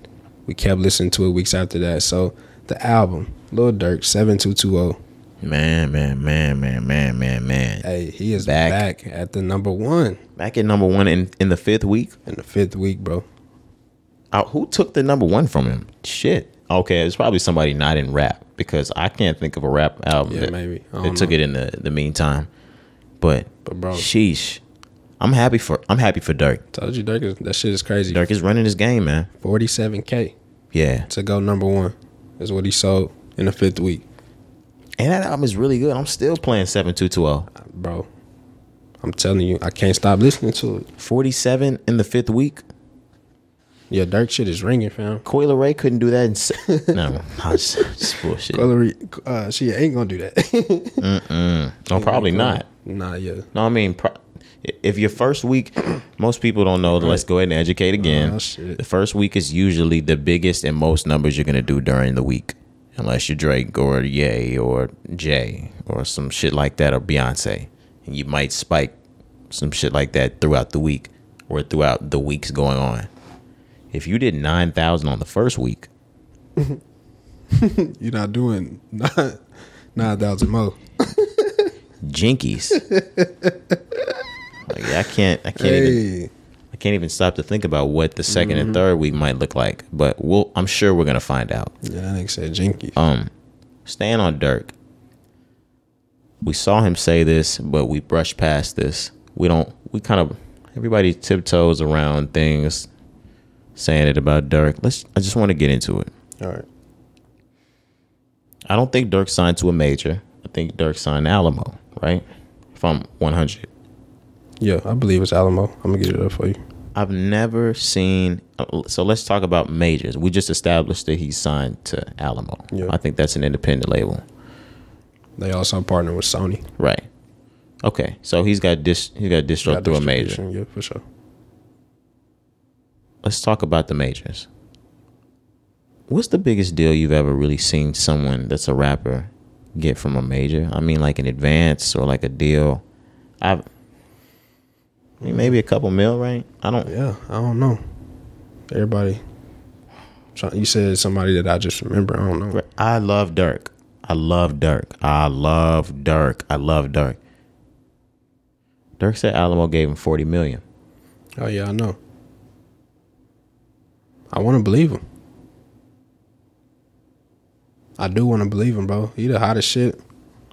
we kept listening to it weeks after that. So the album, Lil Durk, seven two two zero. Man, man, man, man, man, man, man. Hey, he is back, back at the number one. Back at number one in, in the fifth week? In the fifth week, bro. Uh, who took the number one from him? Shit. Okay, it's probably somebody not in rap, because I can't think of a rap album. Yeah, that, maybe. I that took it in the, the meantime. But, but bro, sheesh. I'm happy for I'm happy for Durk. Told you, Durk, is, that shit is crazy. Durk is running his game, man. forty-seven K. Yeah. To go number one is what he sold in the fifth week. And that album is really good. I'm still playing seven two two zero. Bro, I'm telling you, I can't stop listening to it. forty-seven in the fifth week? Yeah, Durk shit is ringing, fam. Coyle Ray couldn't do that in se- No, that's just bullshit. Coyle Ray, uh, she ain't gonna do that. Mm-mm. No, probably not. Nah, yeah. No, I mean, pro- if your first week, most people don't know, right. Let's go ahead and educate again. Oh, shit. The first week is usually the biggest and most numbers you're gonna do during the week. Unless you're Drake or Ye or Jay or some shit like that, or Beyonce. And you might spike some shit like that throughout the week or throughout the weeks going on. If you did nine thousand on the first week. You're not doing nine thousand more. Jinkies. Like, I can't, I can't hey. even... Can't even stop to think about what the second mm-hmm. and third week might look like, but we'll I'm sure we're gonna find out. Yeah, I think so. Jinkies. Um, staying on Durk, we saw him say this, but we brushed past this. We don't. We kind of everybody tiptoes around things, saying it about Durk. Let's. I just want to get into it. All right. I don't think Durk signed to a major. I think Durk signed Alamo, right? If I'm one hundred. Yeah, I believe it's Alamo. I'm gonna get it up for you. I've never seen. So let's talk about majors. We just established that he's signed to Alamo. Yeah. I think that's an independent label. They also partner with Sony. Right. Okay. So he's got dis. He got distro got through a major. Yeah, for sure. Let's talk about the majors. What's the biggest deal you've ever really seen someone that's a rapper get from a major? I mean, like an advance or like a deal. I've. I mean, maybe a couple mil, right? I don't. Yeah, I don't know. Everybody, you said somebody that I just remember. I don't know. I love Durk. I love Durk. I love Durk. I love Durk. Durk said Alamo gave him forty million. Oh yeah, I know. I want to believe him. I do want to believe him, bro. He the hottest shit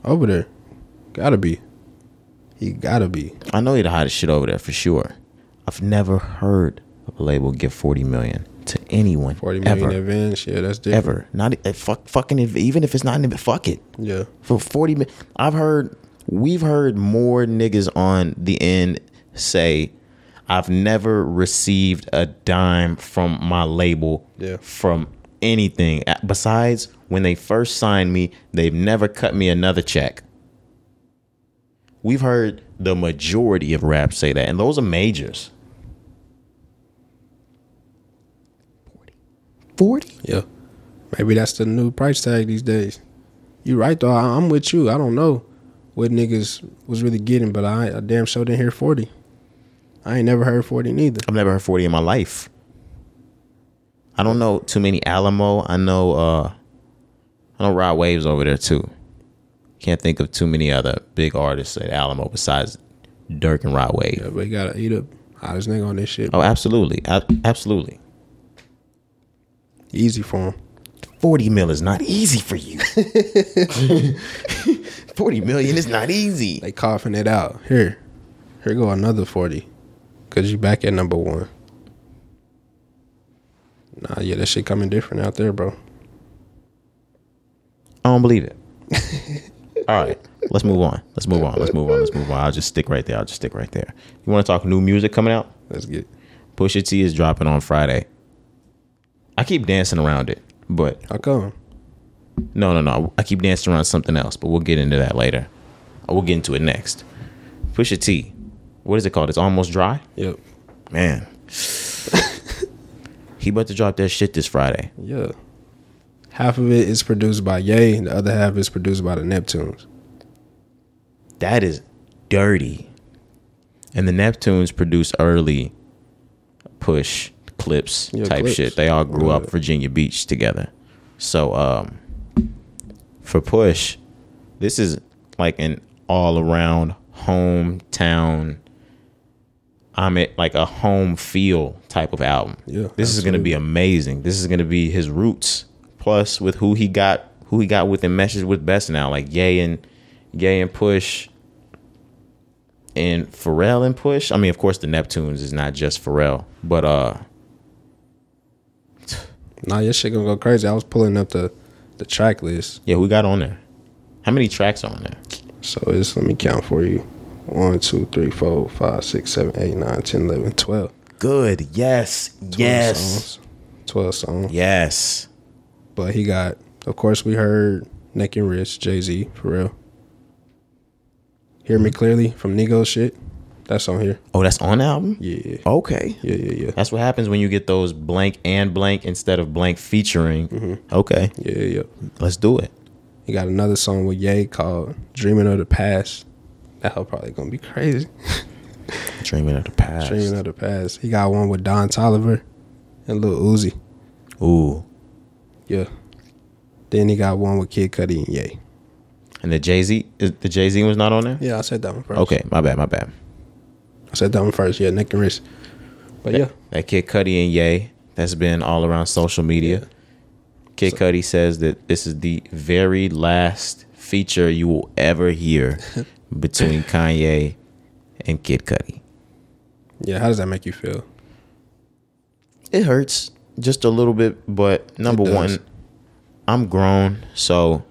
over there. Gotta be. He gotta be. I know he the hottest shit over there for sure. I've never heard of a label give forty million to anyone. Forty million ever. Advance, yeah, that's different. Ever, not uh, fuck, fucking even if it's not in, fuck it. Yeah, for forty million, I've heard. We've heard more niggas on the end say, "I've never received a dime from my label." Yeah. From anything besides when they first signed me, they've never cut me another check. We've heard the majority of rap say that, and those are majors. forty. forty? Yeah. Maybe that's the new price tag these days. You're right, though. I, I'm with you. I don't know what niggas was really getting, but I, I damn sure didn't hear forty. I ain't never heard forty neither. I've never heard forty in my life. I don't know too many Alamo. I know, uh, I know Rod Wave's over there, too. Can't think of too many other big artists at Alamo besides Durk and Rod Wave. Yeah, but you gotta eat up hottest nigga on this shit. Bro. Oh, absolutely. I, absolutely. Easy for him. forty mil is not easy for you. forty million is not easy. They coughing it out. Here. Here go another forty. Because you back at number one. Nah, yeah, that shit coming different out there, bro. I don't believe it. All right, Let's move on. Let's move on. Let's move on. Let's move on. I'll just stick right there. I'll just stick right there. You want to talk new music coming out? Let's get it. Pusha T is dropping on Friday. I keep dancing around it, but how come? No, no, no. I keep dancing around something else, but we'll get into that later. We'll get into it next. Pusha T. What is it called? It's Almost Dry? Yep. Man. He about to drop that shit this Friday. Yeah. Half of it is produced by Ye, and the other half is produced by the Neptunes. That is dirty. And the Neptunes produce early push clips yeah, type clips. shit. They all grew Good. up Virginia Beach together. So um, for Push, this is like an all-around hometown, I'm at like a home feel type of album. Yeah, this absolutely. is going to be amazing. This is going to be his roots, plus with who he got, who he got with and meshes with best now, like Ye and Ye and Push, and Pharrell and Push. I mean, of course, the Neptunes is not just Pharrell, but uh, nah, your shit gonna go crazy. I was pulling up the the track list. Yeah, we got on there. How many tracks are on there? So it's, let me count for you. one, two, three, four, five, six, seven, eight, nine, ten, eleven, twelve. Good. Yes. Yes. twelve songs. Yes. But he got, of course, we heard Neck and Wrist, Jay-Z, for real. Hear Me Clearly from Nigo's shit. That's on here. Oh, that's on the album? Yeah. Okay. Yeah, yeah, yeah. That's what happens when you get those blank and blank instead of blank featuring. Mm-hmm. Okay. Yeah, yeah. Let's do it. He got another song with Ye called Dreaming of the Past. That hell probably gonna be crazy. Dreaming of the Past. Dreaming of the Past. He got one with Don Toliver and Lil Uzi. Ooh. Yeah. Then he got one with Kid Cudi and Ye. And the Jay-Z, is the Jay-Z was not on there? Yeah, I said that one first. Okay, my bad, my bad. I said that one first, yeah, Neck and Wrist. But that, yeah. That Kid Cudi and Ye, that's been all around social media. Yeah. Kid Cudi says that this is the very last feature you will ever hear between Kanye and Kid Cudi. Yeah, how does that make you feel? It hurts just a little bit, but number one, I'm grown, so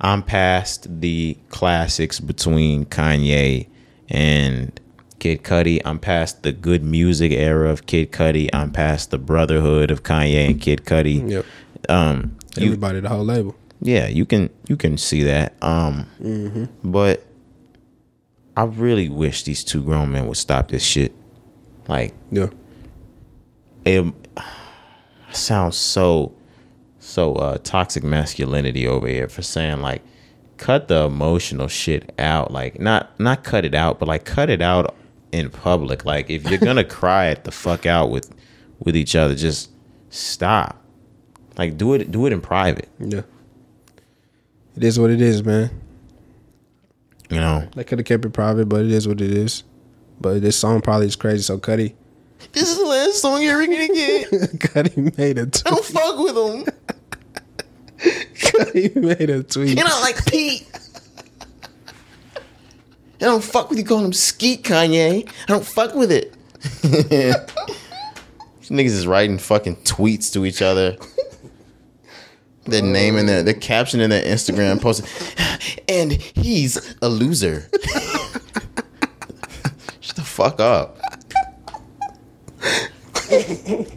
I'm past the classics between Kanye and Kid Cudi. I'm past the good music era of Kid Cudi. I'm past the brotherhood of Kanye and Kid Cudi. Yep. Um, you, everybody, the whole label. Yeah, you can you can see that. Um, mm-hmm. But I really wish these two grown men would stop this shit. Like, yeah, it, it sounds so so uh, toxic masculinity over here for saying like, cut the emotional shit out. Like, not not cut it out, but like cut it out in public. Like, if you're gonna cry it the fuck out with with each other, just stop. Like, do it do it in private. Yeah. It is what it is, man. You know. They could have kept it private, but it is what it is. But this song probably is crazy, so Cudi. This is the last song you're ever gonna get. Cudi made a tweet. Don't fuck with him. Cudi made a tweet. You're not like Pete. I don't fuck with you calling him Skeet, Kanye. I don't fuck with it. These niggas is writing fucking tweets to each other. Their name and their, their caption in their Instagram post, and he's a loser. Shut the fuck up. That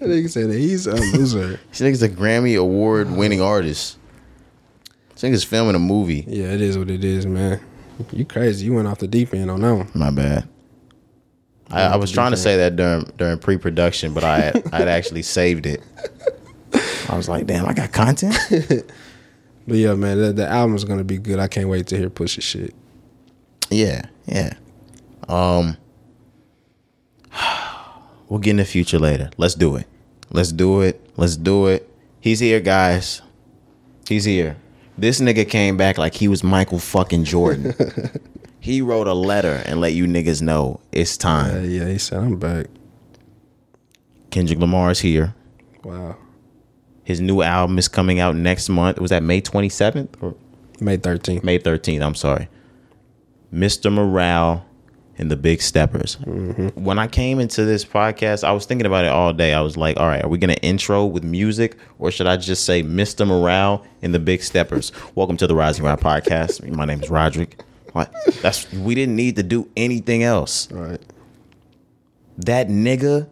nigga said that he's a loser. This nigga's a Grammy Award winning artist. This nigga's filming a movie. Yeah, it is what it is, man. You crazy. You went off the deep end on that one. My bad. I, I was trying to say that during during pre-production, but I had, I had actually saved it. I was like, damn, I got content. But yeah, man, the, the album's gonna be good. I can't wait to hear Pusha shit. Yeah, yeah. Um, we'll get in the future later. Let's do it. Let's do it. Let's do it. He's here, guys. He's here. This nigga came back like he was Michael fucking Jordan. He wrote a letter and let you niggas know it's time. Uh, yeah, he said, I'm back. Kendrick Lamar is here. Wow. His new album is coming out next month. Was that May twenty-seventh? Or May thirteenth. May thirteenth, I'm sorry. Mister Morale and the Big Steppers. Mm-hmm. When I came into this podcast, I was thinking about it all day. I was like, all right, are we going to intro with music, or should I just say Mister Morale and the Big Steppers? Welcome to the Rising Round Podcast. My name is Roderick. Like, that's, we didn't need to do anything else. Right. That nigga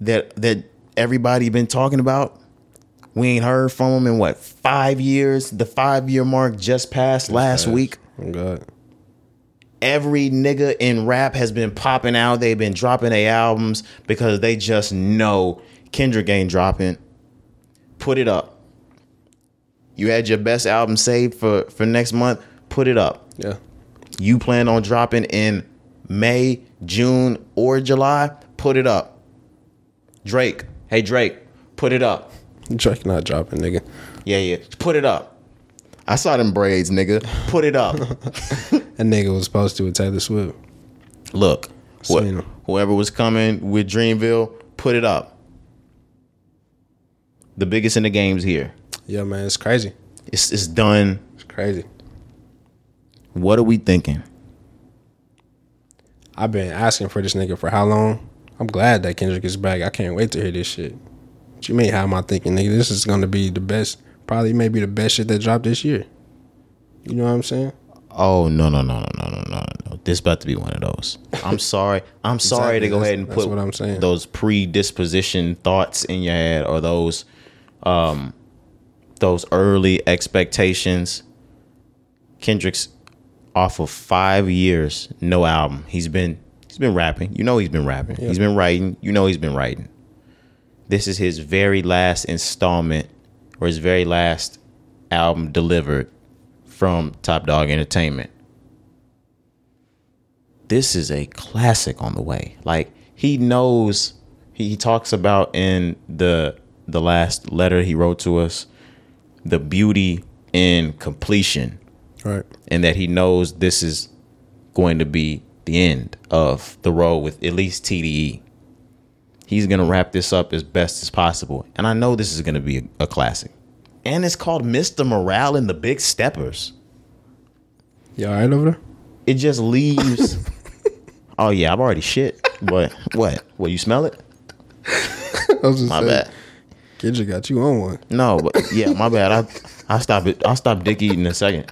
that that everybody been talking about, we ain't heard from him in what, five years? The five year mark just passed just last passed. week. Oh God. Every nigga in rap has been popping out. They've been dropping their albums because they just know Kendrick ain't dropping. Put it up. You had your best album saved for, for next month. Put it up. Yeah. You plan on dropping in May, June, or July? Put it up. Drake. Hey, Drake. Put it up. Drake not dropping, nigga. Yeah, yeah. Put it up. I saw them braids, nigga. Put it up. That nigga was supposed to with Taylor Swift. Look, what, whoever was coming with Dreamville, put it up. The biggest in the game's here. Yeah, man. It's crazy. It's it's done. It's crazy. What are we thinking? I've been asking for this nigga for how long? I'm glad that Kendrick is back. I can't wait to hear this shit. What you mean, how am I thinking, nigga? This is going to be the best, probably maybe the best shit that dropped this year. You know what I'm saying? Oh, no, no, no, no, no, no, no, no. This about to be one of those. I'm sorry. I'm exactly. sorry to go that's, ahead and put what I'm saying. Those predisposition thoughts in your head, or those, um, those early expectations. Kendrick's off of five years, no album. He's been he's been rapping. You know he's been rapping. Yeah. He's been writing. You know he's been writing. This is his very last installment, or his very last album delivered from Top Dog Entertainment. This is a classic on the way. Like, he knows, he, he talks about in the the last letter he wrote to us, the beauty in completion. Right. And that he knows this is going to be the end of the road with at least T D E. He's going to wrap this up as best as possible. And I know this is going to be a, a classic. And it's called Mister Morale and the Big Steppers. You all right over there? It just leaves. Oh, yeah, I've already shit. But what? What, you smell it? I was just my saying, bad. Kendrick got you on one. No, but yeah, my bad. I, I stop it. I'll stop dick eating in a second.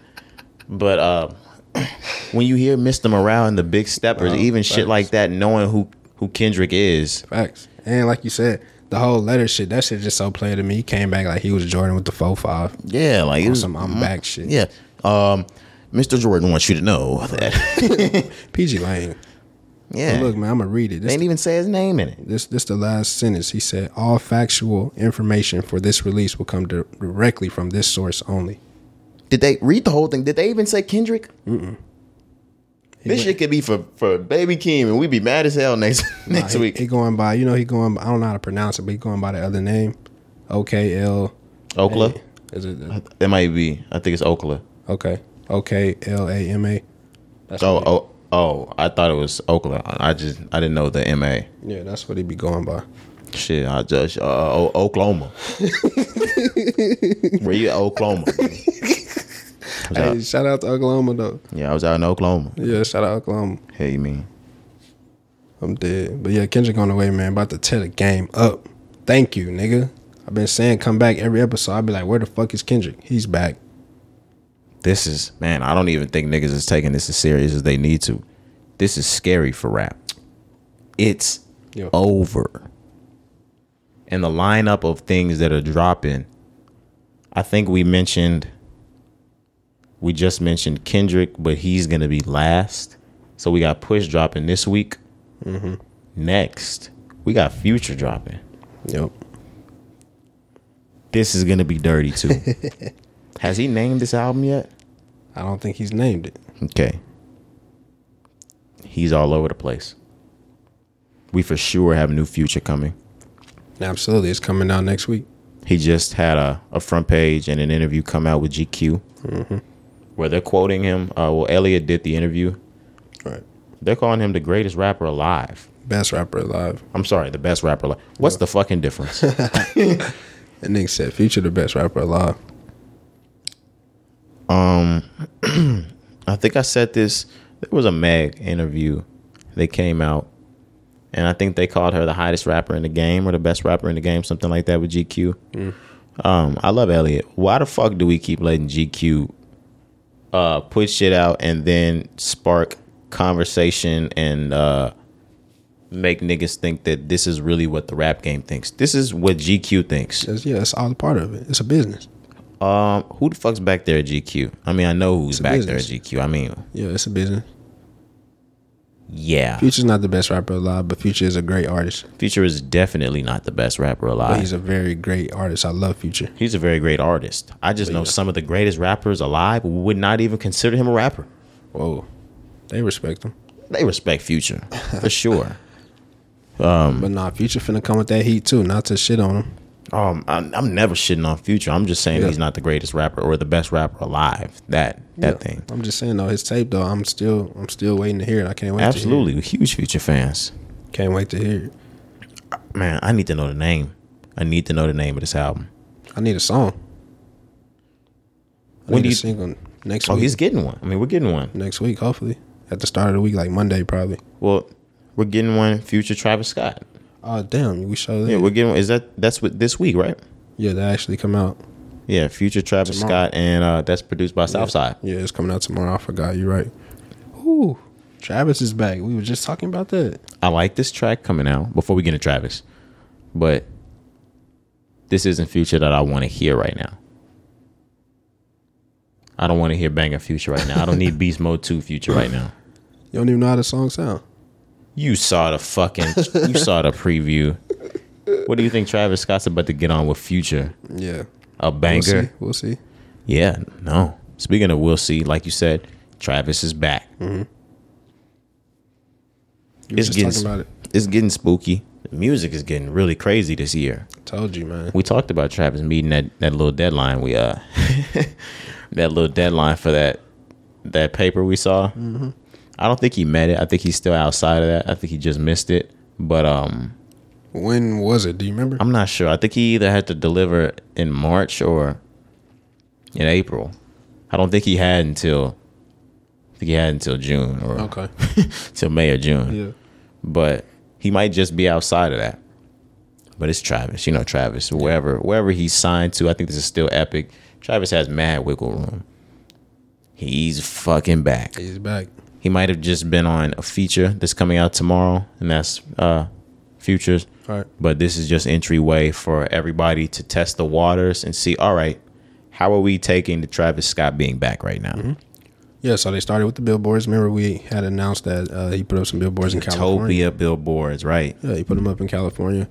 But uh, when you hear Mister Morale and the Big Steppers, oh, even facts. Shit like that, knowing who, who Kendrick is. Facts. And like you said, the whole letter shit, that shit just so played to me. He came back like he was Jordan with the four five. Yeah, like it was some I'm back shit. Yeah. Um, Mister Jordan wants you to know that. P G Lane. Yeah. But look, man, I'm going to read it. This they didn't even say his name in it. This this the last sentence. He said, all factual information for this release will come di- directly from this source only. Did they read the whole thing? Did they even say Kendrick? Mm-mm. This went, shit could be for, for Baby Keem, and we'd be mad as hell next nah, next he, week. He going by, you know, he going by, I don't know how to pronounce it, but he going by the other name. O K L A. Okla? Is it? Uh, that might be. I think it's Okla. Okay. O K L A M A. That's oh, oh, oh, I thought it was Okla. I just, I didn't know the M A. Yeah, that's what he be going by. Shit, I just, uh, o- OKLAMA. Where you at, OKLAMA? Hey, shout out to Oklahoma though. Yeah, I was out in Oklahoma. Yeah, shout out Oklahoma. Hey, man, I'm dead. But yeah, Kendrick on the way, man. About to tear the game up. Thank you, nigga. I've been saying come back every episode. I'll be like, where the fuck is Kendrick? He's back. This is, man, I don't even think niggas is taking this as serious as they need to. This is scary for rap. It's Yo. over. And the lineup of things that are dropping, I think we mentioned We just mentioned Kendrick, but he's going to be last. So we got Push dropping this week. Mm-hmm. Next, we got Future dropping. Yep. This is going to be dirty, too. Has he named this album yet? I don't think he's named it. Okay. He's all over the place. We for sure have a new Future coming. Absolutely. It's coming out next week. He just had a, a front page and an interview come out with G Q. Mm-hmm. Where they're quoting him, uh, well, Elliot did the interview. Right. They're calling him the greatest rapper alive. Best rapper alive. I'm sorry, the best rapper alive. What's yeah. the fucking difference? That nigga said Future the best rapper alive. Um, I think I said this. There was a Meg interview. They came out, and I think they called her the hottest rapper in the game or the best rapper in the game, something like that, with G Q. Mm. Um, I love Elliot. Why the fuck do we keep letting G Q uh, put shit out and then spark conversation and uh, make niggas think that this is really what the rap game thinks? This is what G Q thinks. Yeah, that's all part of it. It's a business. Um, who the fuck's back there at G Q? I mean, I know who's back business. there at G Q. I mean, yeah, it's a business. Yeah, Future's not the best rapper alive, but Future is a great artist. Future is definitely not the best rapper alive. But he's a very great artist. I love Future. He's a very great artist. I just but know yeah. some of the greatest rappers alive would not even consider him a rapper. Whoa, they respect him. They respect Future for sure. Um, but nah, Future finna come with that heat too. Not to shit on him. Um, I'm, I'm never shitting on Future. I'm just saying yeah. he's not the greatest rapper or the best rapper alive. That that yeah. thing. I'm just saying though, his tape though, I'm still I'm still waiting to hear it. I can't wait. Absolutely, to hear it. Huge Future fans. Can't wait to hear it. Man, I need to know the name. I need to know the name of this album. I need a song. I when need do you a single next? Oh, week. He's getting one. I mean, we're getting one next week. Hopefully, at the start of the week, like Monday, probably. Well, we're getting one. Future, Travis Scott. Oh damn! We showed that. Yeah, we're getting. Is that that's what this week, right? Yeah, that actually come out. Yeah, Future, Travis tomorrow. Scott, and uh, that's produced by yeah. Southside. Yeah, it's coming out tomorrow. I forgot. You're right. Ooh, Travis is back. We were just talking about that. I like this track coming out. Before we get into Travis, but this isn't Future that I want to hear right now. I don't want to hear banging Future right now. I don't need Beast Mode two Future right now. You don't even know how the song sounds. You saw the fucking, you saw the preview. What do you think Travis Scott's about to get on with Future? Yeah. A banger. We'll see. We'll see. Yeah, no. Speaking of we'll see, like you said, Travis is back. Mm-hmm. It's getting, about it. It's getting spooky. The music is getting really crazy this year. I told you, man. We talked about Travis meeting that, that little deadline. We uh, that little deadline for that that paper we saw. Mm-hmm. I don't think he met it. I think he's still outside of that. I think he just missed it. But um, when was it? Do you remember? I'm not sure. I think he either had to deliver in March or in April. I don't think he had until I think he had until June or okay, till May or June. Yeah. But he might just be outside of that. But it's Travis, you know Travis. Wherever wherever he's signed to, I think this is still Epic. Travis has mad wiggle room. He's fucking back. He's back. He might have just been on a feature that's coming out tomorrow, and that's uh, Futures. All right. But this is just entryway for everybody to test the waters and see, all right, how are we taking the Travis Scott being back right now? Mm-hmm. Yeah, so they started with the billboards. Remember, we had announced that uh, he put up some billboards in California. Utopia billboards, right. Yeah, he put them up in California.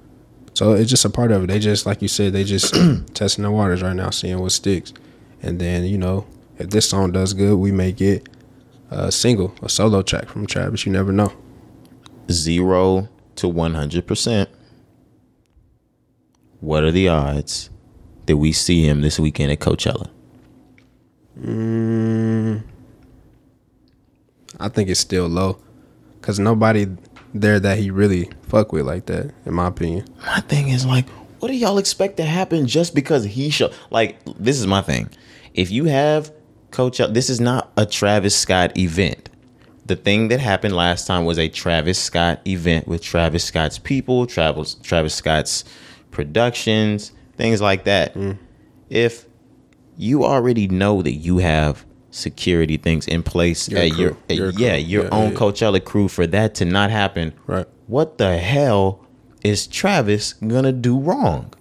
So it's just a part of it. They just, like you said, they just testing the waters right now, seeing what sticks. And then, you know, if this song does good, we may get a single, a solo track from Travis. You never know. Zero to one hundred percent. What are the odds that we see him this weekend at Coachella? Mm, I think it's still low because nobody there that he really fuck with like that, in my opinion. My thing is like, what do y'all expect to happen just because he show? Like, this is my thing. If you have Coachella, this is not a Travis Scott event. The thing that happened last time was a Travis Scott event with Travis Scott's people, Travis, Travis Scott's productions, things like that. Mm. If you already know that you have security things in place your at, your, at your yeah crew. your yeah, own yeah. Coachella crew, for that to not happen, right? What the hell is Travis gonna do wrong?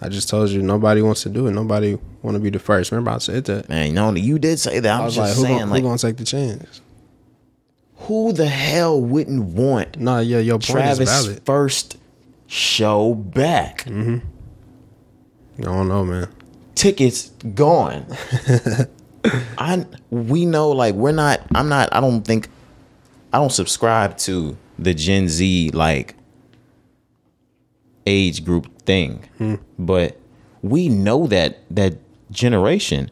I just told you nobody wants to do it. Nobody want to be the first. Remember I said that. Man, no, you did say that. I'm I was just like, who saying, gonna, like, who gonna take the chance? Who the hell wouldn't want? Nah, yeah, your point Travis is valid. First show back. Mm-hmm. I don't know, man. Tickets gone. I we know, like we're not. I'm not. I don't think. I don't subscribe to the Gen Z like age group thing. Hmm. But we know that that generation,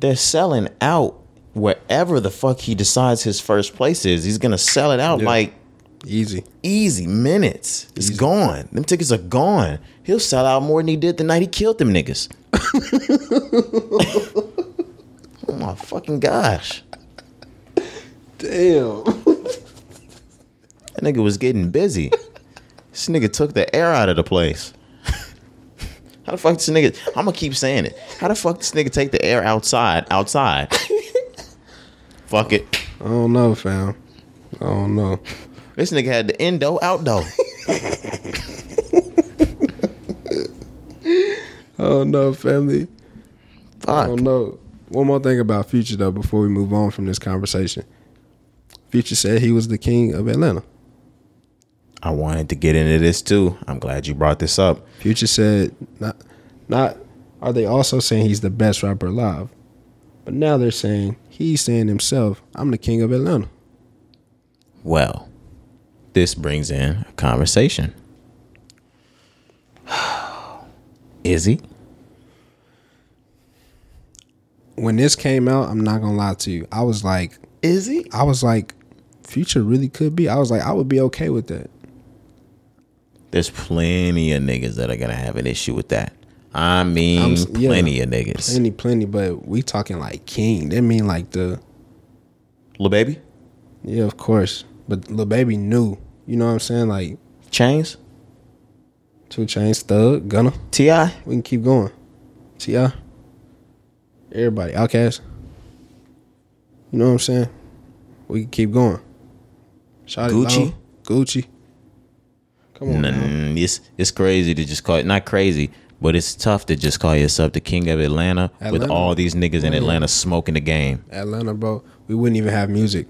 they're selling out wherever the fuck he decides his first place is. He's gonna sell it out. Yeah. Like easy easy minutes easy. It's gone. Them tickets are gone. He'll sell out more than he did the night he killed them niggas. Oh my fucking gosh. Damn. That nigga was getting busy. This nigga took the air out of the place. How the fuck this nigga, I'm gonna keep saying it, how the fuck this nigga take the air outside outside fuck it, I don't know, fam. I don't know. This nigga had the indo outdo. I don't know, family. Fuck. I don't know. One more thing about Future though before we move on from this conversation. Future said he was the king of Atlanta. I wanted to get into this too. I'm glad you brought this up. Future said, not, not are they also saying he's the best rapper alive, but now they're saying, he's saying himself, I'm the king of Atlanta. Well, this brings in a conversation. Is he? When this came out, I'm not gonna lie to you, I was like, is he? I was like, Future really could be. I was like, I would be okay with that. There's plenty of niggas that are gonna have an issue with that. I mean, I'm, plenty yeah, of niggas. Plenty, plenty, but we talking like king. That mean like the Lil Baby? Yeah, of course. But Lil Baby knew. You know what I'm saying? Like Chains? Two Chains, Thug, Gunna. T I? We can keep going. T I? Everybody. Outkast. You know what I'm saying? We can keep going. Shot Gucci. Gucci. Come on, man. It's, it's crazy to just call it, not crazy, but it's tough to just call yourself the king of Atlanta, Atlanta. With all these niggas in Atlanta smoking the game. Atlanta, bro. We wouldn't even have music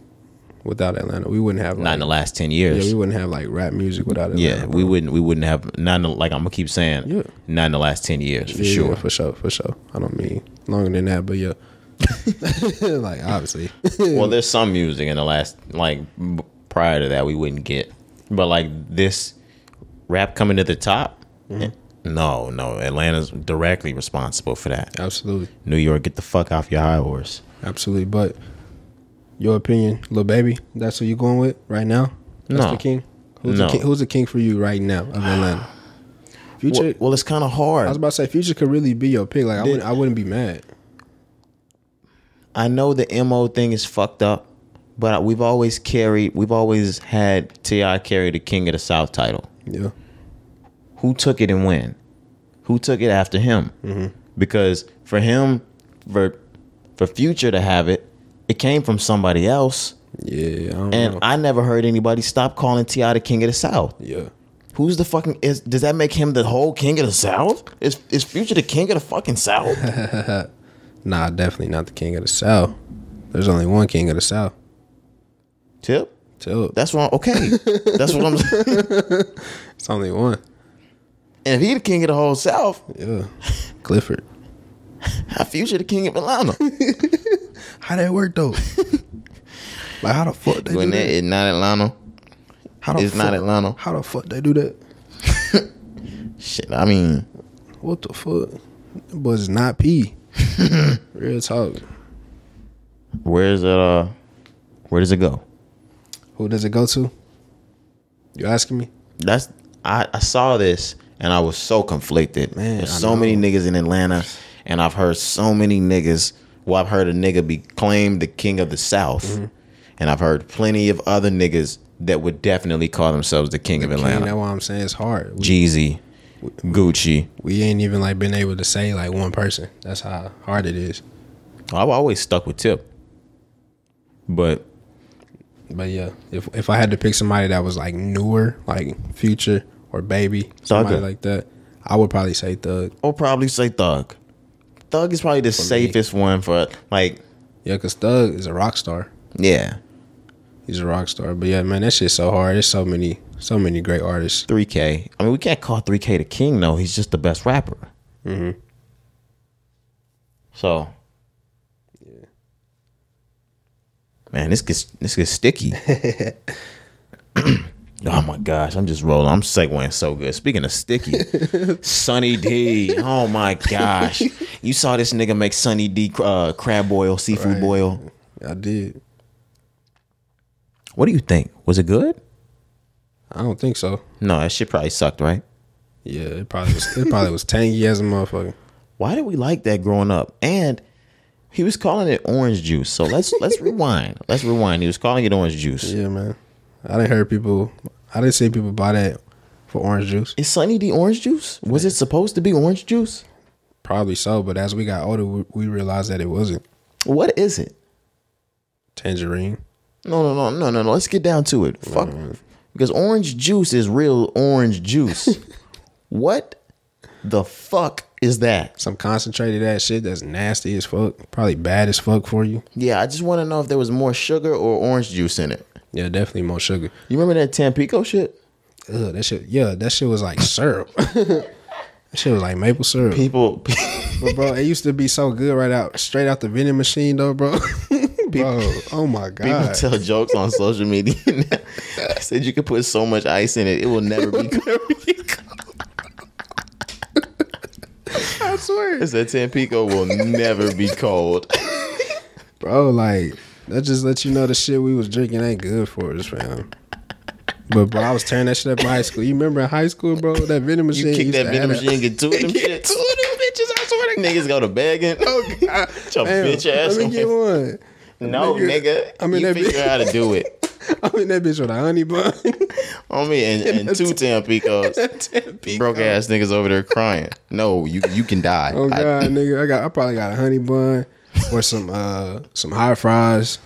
without Atlanta. We wouldn't have like, not in the last ten years. Yeah, we wouldn't have like rap music without Atlanta. Yeah, bro. we wouldn't we wouldn't have not in the, like I'm gonna keep saying yeah. Not in the last ten years, for yeah, sure. Yeah, for sure, for sure. I don't mean longer than that, but yeah. Like obviously. Well, there's some music in the last like prior to that we wouldn't get. But like this rap coming to the top? Mm-hmm. No, no. Atlanta's directly responsible for that. Absolutely. New York, get the fuck off your high horse. Absolutely. But your opinion, Lil Baby, that's who you going with right now? That's no. the king? Who's no. the king? Who's the king for you right now of Atlanta? Future? Well, well, it's kind of hard. I was about to say Future could really be your pick. Like I wouldn't, I wouldn't be mad. I know the M O thing is fucked up, but we've always carried, we've always had T I carry the King of the South title. Yeah. Who took it and when? Who took it after him? Mm-hmm. Because for him, for for Future to have it, it came from somebody else. Yeah. I don't and know. I never heard anybody stop calling T I the King of the South. Yeah. Who's the fucking? Is, does that make him the whole King of the South? Is is Future the King of the fucking South? Nah, definitely not the King of the South. There's only one King of the South. Tip? Tip. That's wrong. Okay. That's what I'm saying. It's only one. And if he the king of the whole South. Yeah. Clifford. How Future the king of Atlanta? How that work though? Like how the fuck they when do that? It's not Atlanta. How the it's fuck, not Atlanta. How the fuck they do that? Shit, I mean. What the fuck? But it's not P. Real talk. Where's it? Uh, where does it go? Who does it go to? You asking me? That's I, I saw this and I was so conflicted. Man, there's I so know. many niggas in Atlanta, and I've heard so many niggas. Well, I've heard a nigga be claimed the king of the South, mm-hmm. and I've heard plenty of other niggas that would definitely call themselves the king the of Atlanta. King, that's why I'm saying it's hard. We- Jeezy. Gucci. We ain't even like been able to say like one person. That's how hard it is. I've always stuck with Tip. But But yeah, if if I had to pick somebody that was like newer, like Future or Baby, somebody Thugger. Like that, I would probably say Thug. I'll probably say Thug. Thug is probably the for safest me. One for like yeah, cause Thug is a rock star. Yeah, he's a rock star. But yeah, man, that shit's so hard. There's so many So many great artists. three K. I mean, we can't call three K the king, though. He's just the best rapper. Mm-hmm. So. Yeah. Man, this gets this gets sticky. Oh, my gosh. I'm just rolling. I'm segueing so good. Speaking of sticky, Sonny D. Oh, my gosh. You saw this nigga make Sonny D uh, crab boil, seafood right. boil. I did. What do you think? Was it good? I don't think so. No, that shit probably sucked, right? Yeah, it probably was, it probably was tangy as a motherfucker. Why did we like that growing up? And he was calling it orange juice. So let's let's rewind. Let's rewind. He was calling it orange juice. Yeah, man. I didn't hear people. I didn't see people buy that for orange juice. Is Sunny the orange juice? Was it supposed to be orange juice? Probably so, but as we got older, we, we realized that it wasn't. What is it? Tangerine. No, no, no, no, no, no. Let's get down to it. Fuck, mm. because orange juice is real orange juice. What the fuck is that? Some concentrated ass shit that's nasty as fuck. Probably bad as fuck for you. Yeah, I just want to know if there was more sugar or orange juice in it. Yeah, definitely more sugar. You remember that Tampico shit? Ugh, that shit. Yeah, that shit was like syrup. That shit was like maple syrup. People, but bro, it used to be so good right out, straight out the vending machine though, bro. People, bro, oh my god! People tell jokes on social media. I said you could put so much ice in it, it will never be good. I swear. I said Tampico will never be cold, bro. Like that just lets you know the shit we was drinking ain't good for us, fam. But bro, I was tearing that shit up in high school. You remember in high school, bro? That vending machine. You kick that vending machine and get two of them shits. Get two of them bitches. I swear to God. Niggas go to bagging. Oh god, your bitch ass. Let me get one. No, nigga, nigga I mean, you figure bitch, out how to do it. I mean, that bitch with a honey bun. I mean, and, and two Tampicos. Tampico. Broke-ass niggas over there crying. No, you you can die. Oh, God, I, nigga. I got. I probably got a honey bun or some uh, some hot fries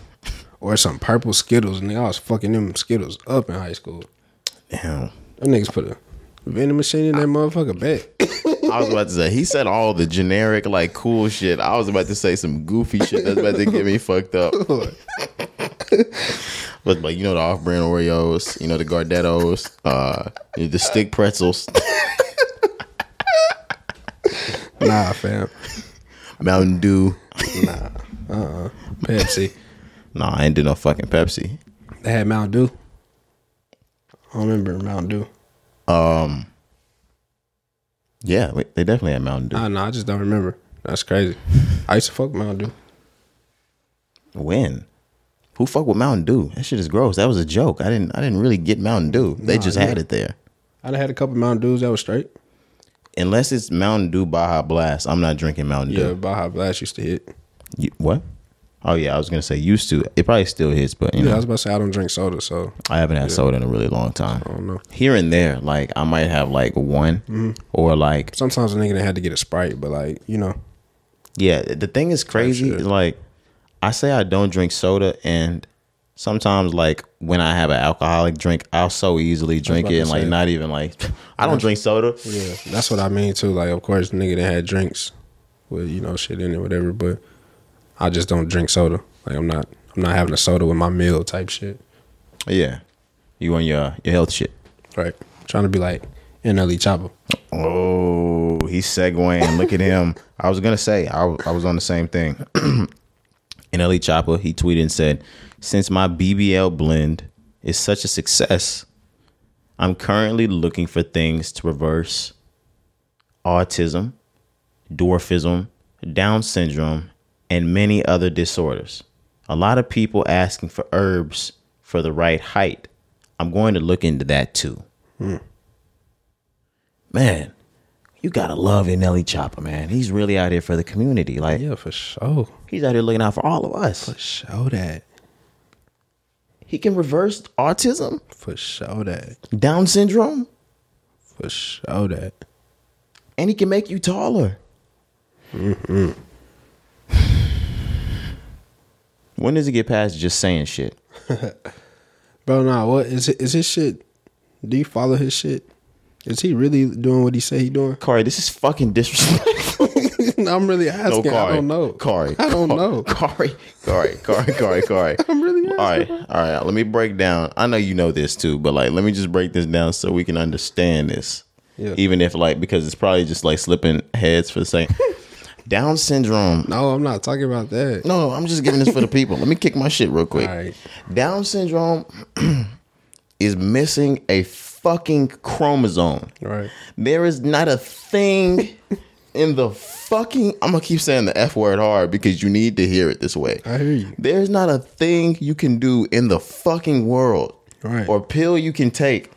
or some purple Skittles. Nigga, I was fucking them Skittles up in high school. Damn. Them niggas put a vending machine in that I, motherfucker bag. I was about to say, he said all the generic, like, cool shit. I was about to say some goofy shit that's about to get me fucked up. But, like, you know, the off-brand Oreos, you know, the Gardettos, uh, the stick pretzels. Nah, fam. Mountain Dew. Nah. Uh-uh. Pepsi. Nah, I ain't do no fucking Pepsi. They had Mountain Dew. I don't remember Mountain Dew. Um... Yeah, wait, they definitely had Mountain Dew. Nah, nah, I just don't remember. That's crazy. I used to fuck Mountain Dew. When? Who fuck with Mountain Dew? That shit is gross. That was a joke. I didn't I didn't really get Mountain Dew. They nah, just had it there. I done had a couple Mountain Dews that was straight. Unless it's Mountain Dew Baja Blast, I'm not drinking Mountain Dew. Yeah, Baja Blast used to hit. You, what? Oh, yeah, I was going to say used to. It probably still hits, but, you yeah, know. I was about to say I don't drink soda, so. I haven't had yeah. soda in a really long time. I don't know. Here and there, like, I might have, like, one mm-hmm. or, like. Sometimes a nigga had to get a Sprite, but, like, you know. Yeah, the thing is crazy. Like, I say I don't drink soda, and sometimes, like, when I have an alcoholic drink, I'll so easily drink it and, like, not even, like, I don't drink soda. Yeah, that's what I mean, too. Like, of course, the nigga that had drinks with, you know, shit in it, whatever, but. I just don't drink soda. Like I'm not, I'm not having a soda with my meal type shit. Yeah, you on your your health shit, right? I'm trying to be like N L E Chopper. Oh, he's segueing. Look at him. I was gonna say I, I was on the same thing. N L E Chopper. He tweeted and said, "Since my B B L blend is such a success, I'm currently looking for things to reverse autism, dwarfism, Down syndrome." And many other disorders. A lot of people asking for herbs for the right height. I'm going to look into that too. Mm. Man, you gotta love N L E Chopper, man. He's really out here for the community. Like, yeah, for sure. He's out here looking out for all of us. For sure that. He can reverse autism. For sure that. Down syndrome. For sure that. And he can make you taller. Mm-hmm. When does it get past just saying shit? Bro, nah, what is it, is his shit? Do you follow his shit? Is he really doing what he say he doing? Kari, this is fucking disrespectful. I'm really asking. No, Kari, I don't know. Kari. I don't Kari, know. Kari. Kari. Kari. Kari. Kari. I'm really asking. All right. All right. Let me break down. I know you know this too, but like, let me just break this down so we can understand this. Yeah. Even if like, because it's probably just like slipping heads for the sake. Down syndrome. No, I'm not talking about that. No, I'm just giving this for the people. Let me kick my shit real quick. All right. Down syndrome is missing a fucking chromosome. Right. There is not a thing in the fucking... I'm going to keep saying the F word hard because you need to hear it this way. I hear you. There's not a thing you can do in the fucking world right. or pill you can take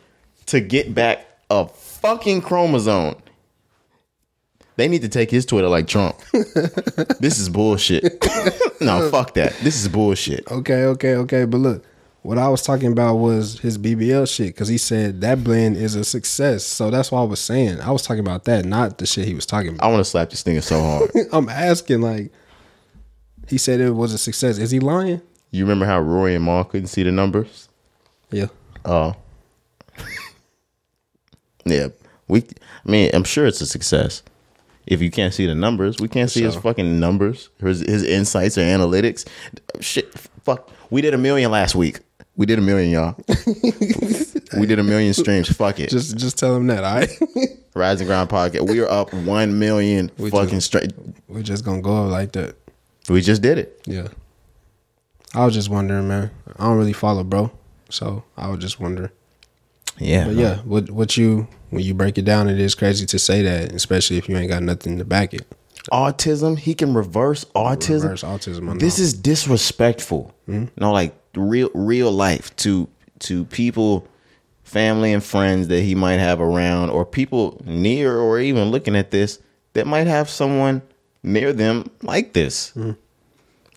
to get back a fucking chromosome. They need to take his Twitter like Trump. This is bullshit. No, fuck that. This is bullshit. Okay, okay, okay. But look, what I was talking about was his B B L shit, because he said that blend is a success. So that's what I was saying. I was talking about that, not the shit he was talking about. I want to slap this nigga so hard. I'm asking, like, he said it was a success. Is he lying? You remember how Rory and Maul couldn't see the numbers? Yeah. Oh. Uh, yeah. We. I mean, I'm sure it's a success. If you can't see the numbers, we can't see his fucking numbers, his, his insights or analytics. Shit, fuck. We did a million last week. We did a million, y'all. We did a million streams. Fuck it. Just just tell them that, all right? Rise and Grind Podcast. We are up one million we fucking straight. We're just going to go up like that. We just did it. Yeah. I was just wondering, man. I don't really follow, bro. So I was just wondering. Yeah. But yeah, what what you when you break it down, it is crazy to say that, especially if you ain't got nothing to back it. Autism, he can reverse autism. Reverse autism. This is disrespectful. Mm-hmm. No, like real real life to to people, family and friends that he might have around, or people near or even looking at this that might have someone near them like this. Mm-hmm.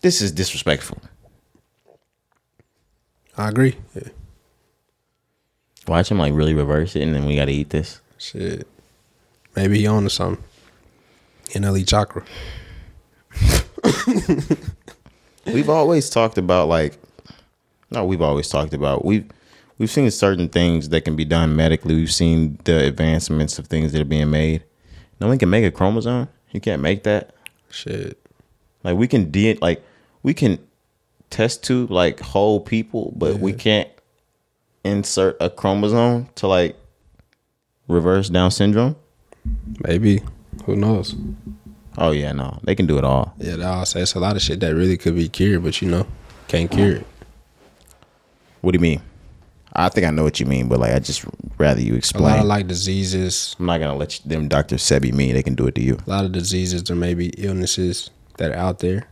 This is disrespectful. I agree. Yeah. Watch him like really reverse it, and then we gotta eat this. Shit. Maybe he on to something. In L E Chakra. We've always talked about like no, we've always talked about we've we've seen certain things that can be done medically. We've seen the advancements of things that are being made. No one can make a chromosome. You can't make that. Shit. Like we can de- like we can test tube like whole people, but yeah. we can't insert a chromosome to like reverse Down syndrome? Maybe. Who knows? Oh yeah, no. They can do it all. Yeah, they all say it's a lot of shit that really could be cured, but you know, can't cure it. What do you mean? I think I know what you mean, but like I just rather you explain. A lot of like diseases. I'm not gonna let you, them Doctor Sebi me. They can do it to you. A lot of diseases or maybe illnesses that are out there.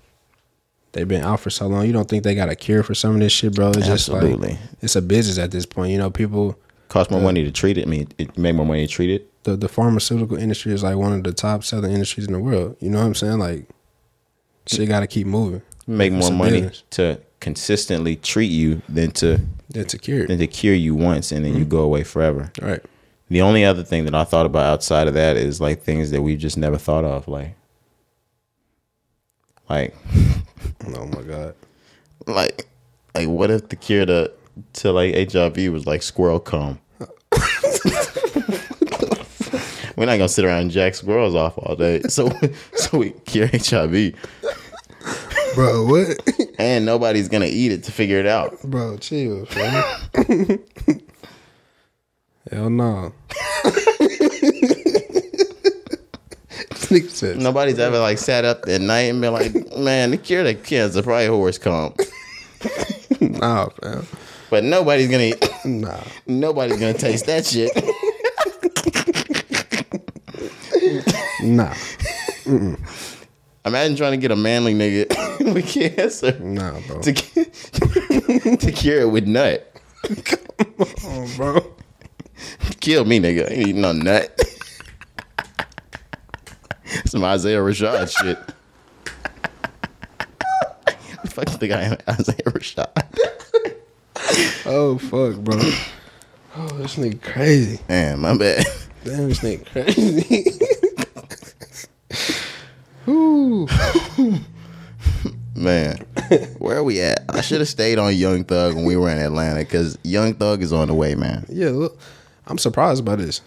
They've been out for so long. You don't think they got a cure for some of this shit, bro? It's Absolutely. Just like, it's a business at this point. You know, people cost more the, money to treat it. I mean, it made more money to treat it. The the pharmaceutical industry is like one of the top selling industries in the world. You know what I'm saying? Like, shit got to keep moving. Make it's more money business. To consistently treat you than to than to cure than to cure you once and then mm-hmm. you go away forever. All right. The only other thing that I thought about outside of that is like things that we just never thought of, like like. Oh my god! Like, like, what if the cure to to like H I V was like squirrel cum? We're not gonna sit around and jack squirrels off all day, so so we cure H I V, bro. What? And nobody's gonna eat it to figure it out, bro. Chill, bro. Hell no. Nobody's ever like sat up at night and been like, man, the cure to cancer probably horse cum. Nah, fam. But nobody's gonna nah. Nobody's gonna taste that shit. Nah. Mm-mm. Imagine trying to get a manly nigga with cancer. Nah, bro. To, to cure it with nut. Come on, bro. Kill me, nigga. I ain't eating no nut. Some Isaiah Rashad shit. I fucking think I am Isaiah Rashad. Oh, fuck, bro. Oh, this nigga crazy. Damn, my bad. Damn, this nigga crazy. Ooh. Man, where are we at? I should have stayed on Young Thug when we were in Atlanta, because Young Thug is on the way, man. Yeah, look, I'm surprised by this.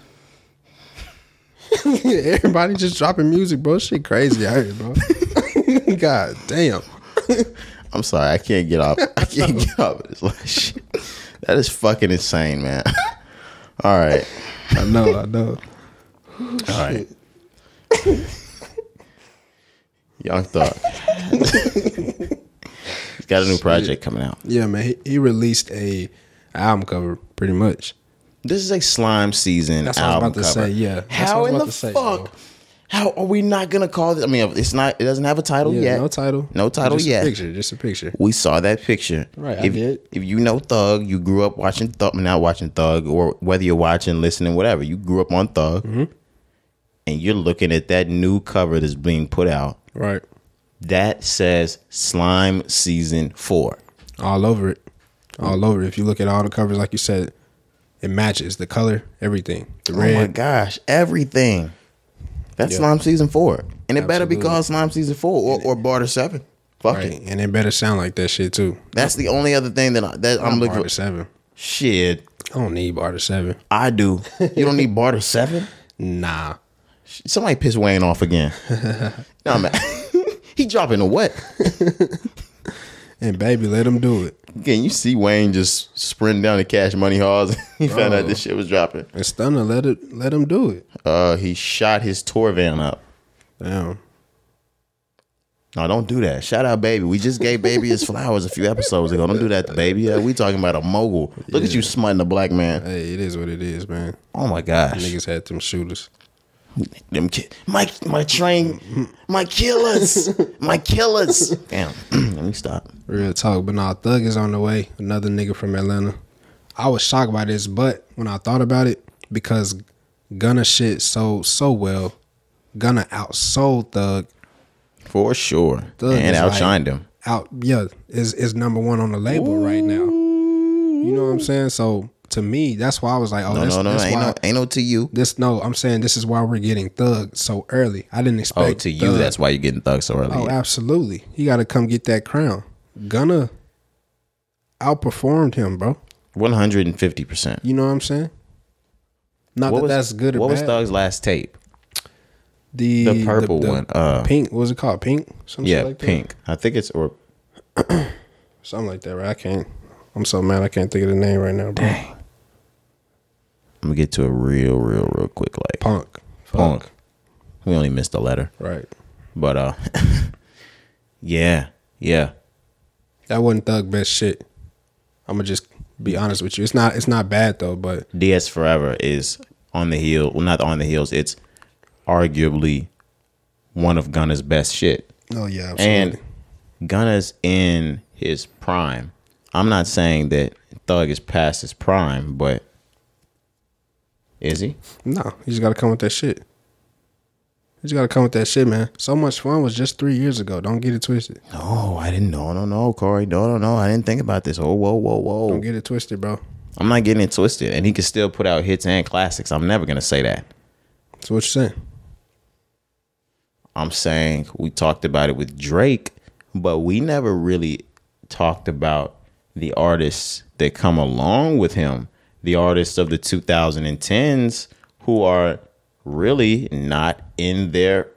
Everybody just dropping music, bro. Shit crazy out here, bro. God damn. I'm sorry, I can't get off. I can't get off of this last shit. That is fucking insane, man. All right. I know, I know. All right. Young Thug. He's got a new project coming out. Yeah, man. He, he released a album cover, pretty much. This is a slime season. That's what album I was about cover. To say. Yeah. That's how in the say, fuck? Bro. How are we not gonna call this? I mean, it's not. It doesn't have a title yeah, yet. No title. No title just yet. Just a picture. Just a picture. We saw that picture. Right. If, I did. If you know Thug, you grew up watching Thug. Not watching Thug, or whether you're watching, listening, whatever. You grew up on Thug, mm-hmm. and you're looking at that new cover that's being put out. Right. That says slime season four all over it. all over. If you look at all the covers, like you said, it matches the color, everything. The red. Oh my gosh, everything. That's yeah. Slime Season four. And it Absolutely. better be called Slime Season four or, or Barter seven. Fuck right. it. And it better sound like that shit too. That's the only other thing that, I, that I'm, I'm looking Barter for. seven. Shit. I don't need Barter seven. I do. You don't need Barter seven? Nah. Somebody piss Wayne off again. Nah, man. He dropping a what? And baby, let him do it. Can you see Wayne just sprinting down to Cash Money Halls? He Bro. found out this shit was dropping. And Stunner let it let him do it. Uh, he shot his tour van up. Damn. No, don't do that. Shout out, baby. We just gave baby his flowers a few episodes ago. Don't do that to baby. Uh, we talking about a mogul. Look yeah. at you smutting a black man. Hey, it is what it is, man. Oh my gosh, niggas had them shooters. Them ki- my my train, my killers, my killers. Damn, let me stop. Real talk, but nah, Thug is on the way. Another nigga from Atlanta. I was shocked by this, but when I thought about it, because Gunna shit sold so well, Gunna outsold Thug for sure, Thug and outshined like, him. Out, yeah, is is number one on the label Ooh. right now. You know what I'm saying? So. To me, that's why I was like, oh, no, that's, no, no, that's ain't why. No, ain't no to you. This No, I'm saying this is why we're getting Thug so early. I didn't expect Oh, to you, Thug. That's why you're getting Thug so early. Oh, absolutely. He got to come get that crown. Gunna outperformed him, bro. one hundred fifty percent. You know what I'm saying? Not what that was, that's good or what bad. What was Thug's last tape? The, the purple the, the one. Uh, pink. What was it called? Pink? Something yeah, like that? Pink. I think it's or something like that, right? I can't. I'm so mad I can't think of the name right now, bro. Dang. I'm gonna get to it real, real, real quick. Like Punk, Punk. Punk. We only missed a letter, right? But uh, yeah, yeah. That wasn't Thug best shit. I'm gonna just be honest with you. It's not. It's not bad though. But D S Forever is on the heel. Well, not on the heels. It's arguably one of Gunna's best shit. Oh yeah, absolutely. And Gunna's in his prime. I'm not saying that Thug is past his prime, but. Is he? No, he's got to come with that shit. He's got to come with that shit, man. So Much Fun was just three years ago. Don't get it twisted. No, I didn't. No, no, no, Corey. No, no, no. I didn't think about this. Oh, whoa, whoa, whoa. Don't get it twisted, bro. I'm not getting it twisted. And he can still put out hits and classics. I'm never going to say that. So what you saying? I'm saying we talked about it with Drake, but we never really talked about the artists that come along with him. The artists of the two thousand tens who are really not in their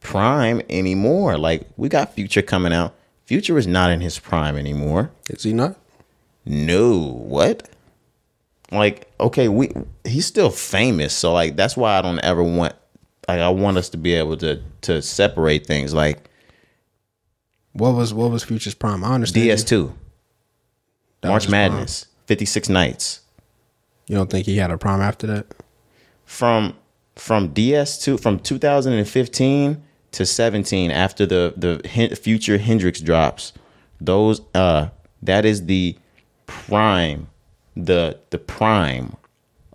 prime anymore. Like, we got Future coming out. Future is not in his prime anymore. Is he not? No. What? Like, okay, we he's still famous. So, like, that's why I don't ever want... Like, I want us to be able to to separate things. Like... What was what was Future's prime? I understand. D S two. March Madness. Prime. fifty-six Nights. You don't think he had a prime after that? From from D S two from two thousand fifteen to seventeen, after the the Future Hendrix drops, those uh that is the prime the the prime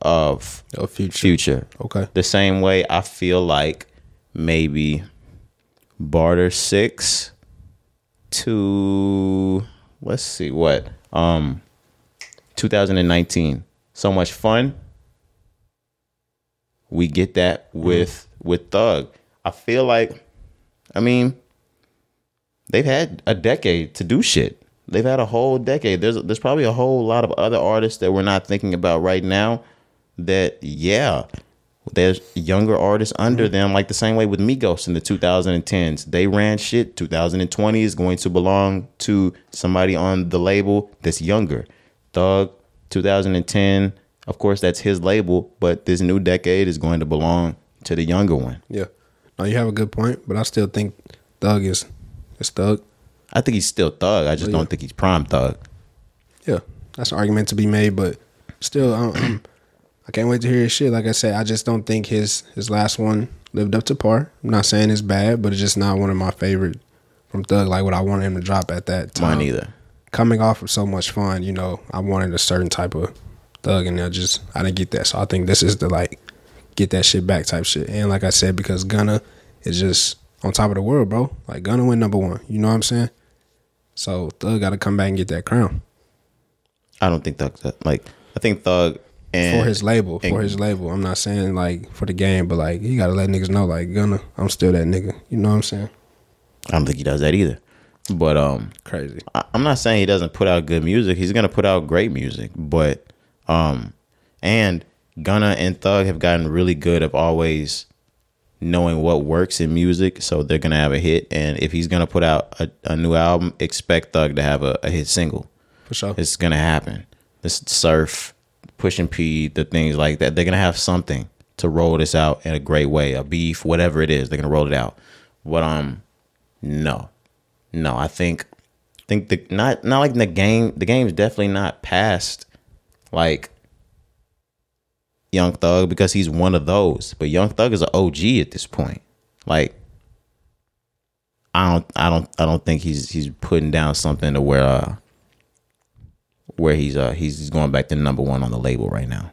of oh, future. future. Okay. The same way I feel like maybe Barter six to let's see what um two thousand nineteen. So Much Fun. We get that with mm. with Thug. I feel like, I mean, they've had a decade to do shit. They've had a whole decade. There's there's probably a whole lot of other artists that we're not thinking about right now. That yeah, there's younger artists under mm. them. Like the same way with Migos in the two thousand tens, they ran shit. two thousand twenty is going to belong to somebody on the label that's younger. Thug. two thousand ten, of course, that's his label, but this new decade is going to belong to the younger one. Yeah. No, you have a good point, but I still think Thug is, is Thug. I think he's still Thug. I just well, yeah. don't think he's prime Thug. Yeah. That's an argument to be made, but still, I'm, I'm, I can't wait to hear his shit. Like I said, I just don't think his, his last one lived up to par. I'm not saying it's bad, but it's just not one of my favorite from Thug, like what I wanted him to drop at that time. Mine either. Coming off of So Much Fun, you know, I wanted a certain type of Thug, and I just, I didn't get that. So I think this is the, like, get that shit back type shit. And like I said, because Gunna is just on top of the world, bro. Like, Gunna went number one. You know what I'm saying? So Thug got to come back and get that crown. I don't think Thug, like, I think Thug and... For his label, and, for his label. I'm not saying, like, for the game, but, like, you got to let niggas know, like, Gunna, I'm still that nigga. You know what I'm saying? I don't think he does that either. But, um... Crazy. I, I'm not saying he doesn't put out good music. He's going to put out great music, but, um... And Gunna and Thug have gotten really good of always knowing what works in music, so they're going to have a hit. And if he's going to put out a, a new album, expect Thug to have a, a hit single. For sure. It's going to happen. This Surf, Pusha P, the things like that. They're going to have something to roll this out in a great way, a beef, whatever it is. They're going to roll it out. But um, no. No, I think think the not not like the game. The game's definitely not past, like, Young Thug, because he's one of those. But Young Thug is an O G at this point. Like, I don't, I don't, I don't think he's he's putting down something to where uh, where he's uh he's going back to number one on the label right now.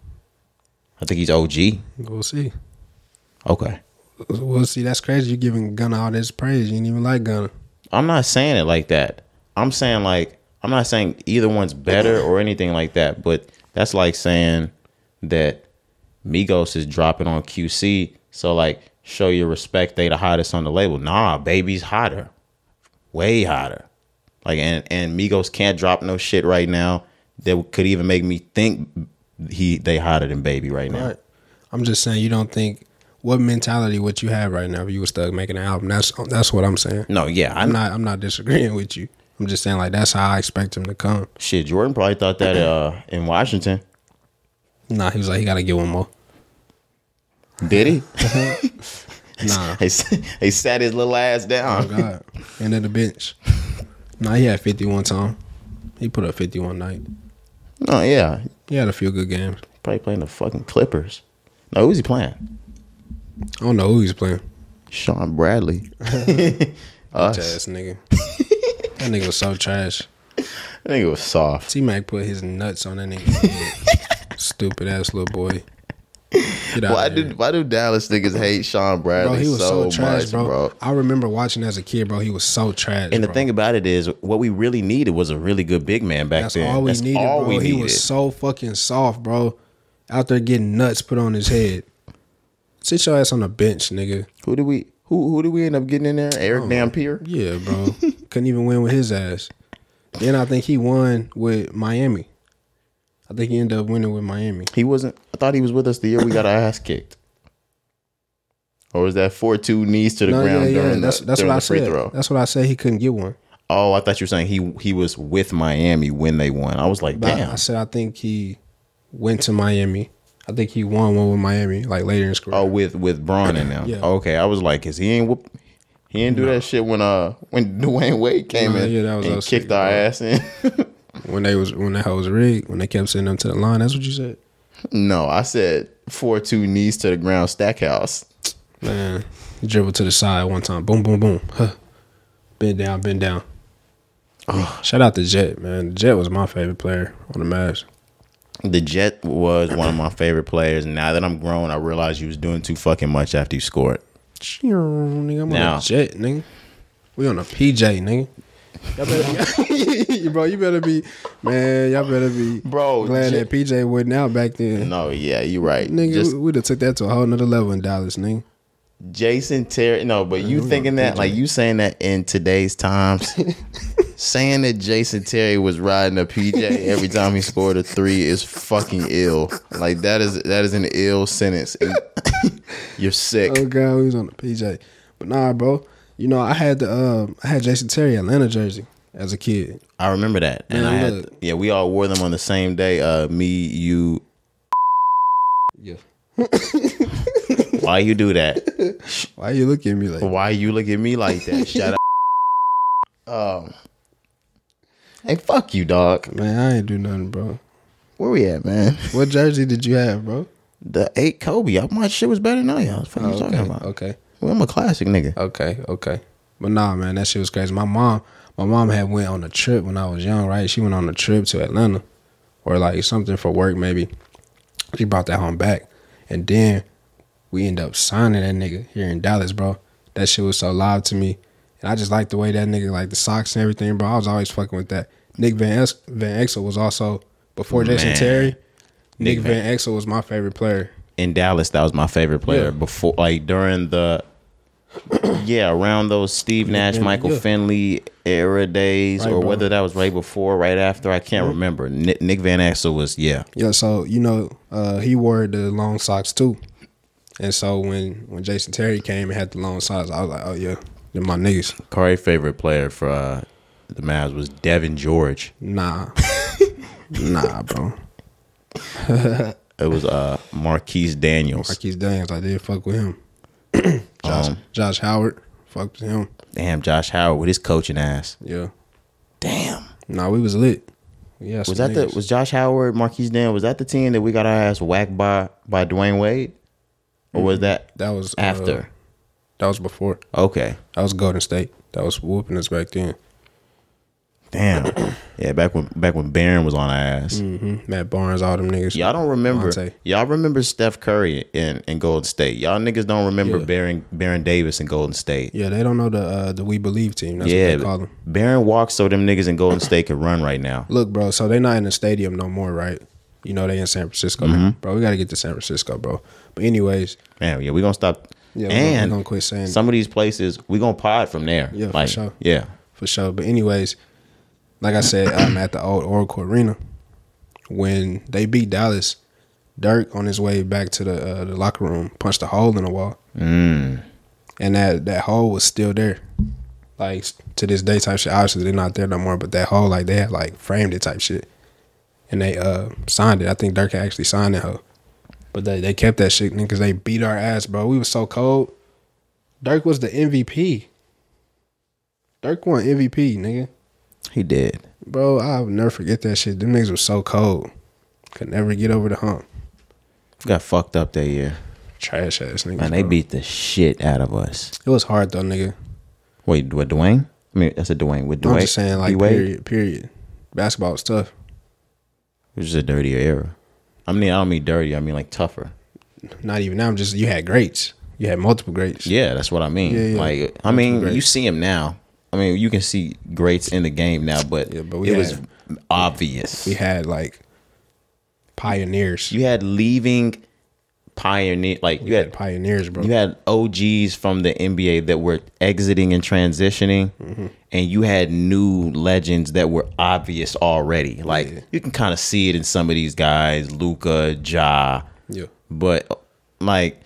I think he's O G. We'll see. Okay. We'll see. That's crazy. You're giving Gunna all this praise. You didn't even like Gunna. I'm not saying it like that. I'm saying like I'm not saying either one's better or anything like that. But that's like saying that Migos is dropping on Q C, so like, show your respect, they the hottest on the label. Nah, Baby's hotter, way hotter. Like, and and Migos can't drop no shit right now that could even make me think he they hotter than Baby right now. Right. I'm just saying, you don't think what mentality what you have right now if you was stuck making an album. That's that's what I'm saying. No, yeah, I'm, I'm not I'm not disagreeing with you. I'm just saying like that's how I expect him to come. Shit, Jordan probably thought that uh, in Washington. Nah, he was like he gotta get one more. Did he? Nah. He, he sat his little ass down. Oh, God. And then the bench. Nah, he had fifty-one time. He put up fifty-one night. No, yeah. He had a few good games. Probably playing the fucking Clippers. No, who's he playing? I don't know who he's playing. Sean Bradley. Us. Ass nigga. That nigga was so trash. That nigga was soft. T-Mac put his nuts on that nigga. Stupid ass little boy. Why do why do Dallas niggas hate Sean Bradley bro, he was so, so trash, much, bro. bro? I remember watching as a kid, bro. He was so trash. And the bro. thing about it is, what we really needed was a really good big man back That's then. All we That's needed, all bro. we he needed. He was so fucking soft, bro. Out there getting nuts put on his head. Sit your ass on the bench, nigga. Who do we? Who who did we end up getting in there? Eric oh, Dampier. Yeah, bro. Couldn't even win with his ass. Then I think he won with Miami. I think he ended up winning with Miami. He wasn't. I thought he was with us the year we got our ass kicked. Or was that four two knees to the no, ground yeah, yeah. during that's, the, that's during what the free I said. throw? That's what I said. He couldn't get one. Oh, I thought you were saying he he was with Miami when they won. I was like, but damn. I, I said I think he went to Miami. I think he won one with Miami, like later in school. Oh, with with Bron and them. Yeah. Okay, I was like, cause he ain't whoop, he ain't do no. that shit when uh when Dwayne Wade came no, in yeah, that was and kicked our bro. ass in. When they was when that hoe was rigged, when they kept sending them to the line, that's what you said? No, I said four two knees to the ground, Stackhouse. Man, he dribbled to the side one time, boom, boom, boom. Huh. Bend down, bend down. Oh. Shout out to Jet, man. Jet was my favorite player on the Mavs. The Jet was one of my favorite players. Now that I'm grown, I realize you was doing too fucking much after you scored. Nigga, I'm now, on a Jet, nigga. We on a P J, nigga. Y'all better, bro, you better be, man. Y'all better be, bro. Glad J- that P J wasn't out back then. No, yeah, you right, nigga. Just, we, we'd have took that to a whole nother level in Dallas, nigga. Jason Terry, no, but you man, thinking that, P J. Like you saying that in today's times, saying that Jason Terry was riding a P J every time he scored a three is fucking ill. Like that is that is an ill sentence. You're sick. Oh God, he was on the P J, but nah, bro. You know, I had the uh, I had Jason Terry Atlanta jersey as a kid. I remember that, and man, I had look. yeah, we all wore them on the same day. Uh, me, you, yeah. Why you do that? Why you look at me like? Why you look at me like that? Shout out. Um, hey, fuck you, dog. Man, I ain't do nothing, bro. Where we at, man? What jersey did you have, bro? The eight Kobe. My shit was better than I was. What are you oh, talking okay, about? Okay. Well, I'm a classic nigga. Okay, okay. But nah, man, that shit was crazy. My mom, my mom had went on a trip when I was young, right? She went on a trip to Atlanta or like something for work maybe. She brought that home back. And then we ended up signing that nigga here in Dallas, bro. That shit was so live to me. And I just liked the way that nigga, like the socks and everything, bro. I was always fucking with that. Nick Van, es- Van Exel was also before Jason Man. Terry, Nick, Nick Van Exel was my favorite player. In Dallas, that was my favorite player yeah. before, like during the, yeah, around those Steve Nash, yeah, Michael yeah. Finley era days, right, or bro. whether that was right before, right after, I can't yeah. remember. Nick, Nick Van Exel was, yeah. Yeah, so, you know, uh, he wore the long socks too. And so when, when Jason Terry came and had the long socks, I was like, oh yeah, they're my niggas. Kari's favorite player for uh, the Mavs was Devin George. Nah. Nah, bro. It was uh, Marquise Daniels. Marquise Daniels, I did fuck with him. Josh, um, Josh Howard, fuck with him. Damn, Josh Howard with his coaching ass. Yeah. Damn. Nah, we was lit. Yeah. Was that niggas. the was Josh Howard, Marquise Daniels? Was that the team that we got our ass whacked by by Dwayne Wade, or was that that was after? Uh, that was before. Okay. That was Golden State. That was whooping us back then. Damn. Yeah, back when back when Barron was on our ass. Mm-hmm. Matt Barnes, all them niggas. Y'all don't remember. Monte. Y'all remember Steph Curry in, in Golden State. Y'all niggas don't remember yeah. Baron Baron Davis in Golden State. Yeah, they don't know the uh, the We Believe team. That's yeah, what they call them. Barron walks so them niggas in Golden State can run right now. Look, bro, so they not in the stadium no more, right? You know they in San Francisco. Mm-hmm. Bro, we got to get to San Francisco, bro. But anyways. Man, yeah, we going to stop. Yeah, and we're going to quit saying some that. of these places, we going to pod from there. Yeah, like, for sure. Yeah. For sure. But anyways. Like I said, I'm at the old Oracle Arena. When they beat Dallas, Dirk on his way back to the uh, the locker room punched a hole in the wall, mm. and that, that hole was still there, like to this day type shit. Obviously, they're not there no more, but that hole, like they had like framed it type shit, and they uh, signed it. I think Dirk had actually signed that hole, but they they kept that shit because they beat our ass, bro. We was so cold. Dirk was the M V P. Dirk won M V P, nigga. He did. Bro, I'll never forget that shit. Them niggas were so cold. Could never get over the hump. Got fucked up that year. Trash ass niggas. Man, they bro. beat the shit out of us. It was hard though, nigga. Wait, with Dwayne? I mean, that's a Dwayne. With Dwayne. I'm just saying, like, D-Wade? period, period. Basketball was tough. It was just a dirtier era. I mean, I don't mean dirty. I mean, like, tougher. Not even now. I'm just, you had greats. You had multiple greats. Yeah, that's what I mean. Yeah, yeah. Like, multiple I mean, greats. You see him now. I mean, you can see greats in the game now, but, yeah, but it had, was obvious. We had, like, pioneers. You had leaving pioneer, like we you had, had pioneers, bro. You had O Gs from the N B A that were exiting and transitioning, mm-hmm. and you had new legends that were obvious already. Like yeah. you can kind of see it in some of these guys, Luka, Ja. Yeah, but like.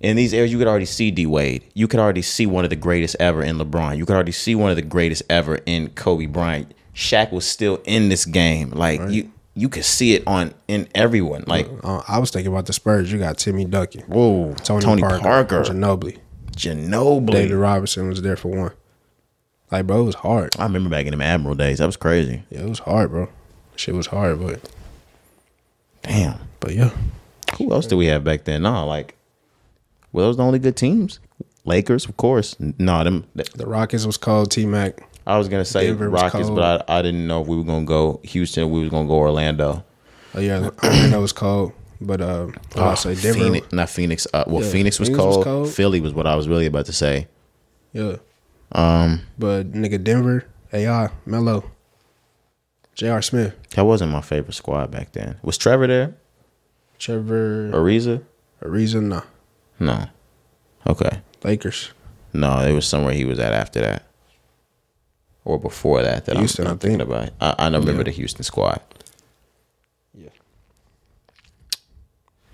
In these areas, you could already see D. Wade. You could already see one of the greatest ever in LeBron. You could already see one of the greatest ever in Kobe Bryant. Shaq was still in this game. Like right. you, you could see it on in everyone. Like uh, I was thinking about the Spurs. You got Timmy Duncan. Whoa, Tony, Tony Parker, Parker, Ginobili, Ginobili. David Robinson was there for one. Like bro, it was hard. I remember back in them Admiral days. That was crazy. Yeah, it was hard, bro. Shit was hard, but damn. But yeah, who else did we have back then? Nah, like. Well, those are the only good teams. Lakers, of course. No, them. They, the Rockets was cold. T-Mac. I was gonna say Denver Rockets, but I, I didn't know if we were gonna go Houston. We was gonna go Orlando. Oh yeah, Orlando was cold. But uh, oh, I say Denver, Phoenix, not Phoenix. Uh, well, yeah, Phoenix, was, Phoenix cold. was cold. Philly was what I was really about to say. Yeah. Um. But nigga, Denver, A I, Melo, J R. Smith. That wasn't my favorite squad back then. Was Trevor there? Trevor. Ariza. Ariza, nah. No. Okay. Lakers. No, it was somewhere he was at after that. Or before that. that Houston, I'm, I'm thinking think. about. I, I don't remember yeah. the Houston squad. Yeah.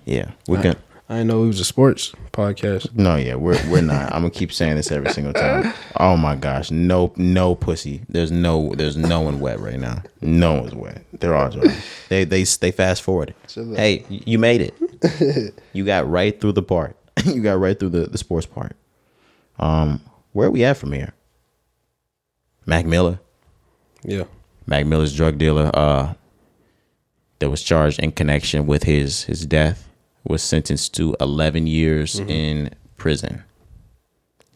Yeah. We I, can, I didn't know it was a sports podcast. No, yeah, we're we're not. I'm gonna keep saying this every single time. Oh my gosh. No no pussy. There's no there's no one wet right now. No one's wet. They're all dry. They they they fast forward. Hey, you made it. You got right through the part. You got right through the, the sports part. Um, where are we at from here? Mac Miller. Yeah. Mac Miller's drug dealer uh, that was charged in connection with his, his death was sentenced to eleven years mm-hmm. in prison.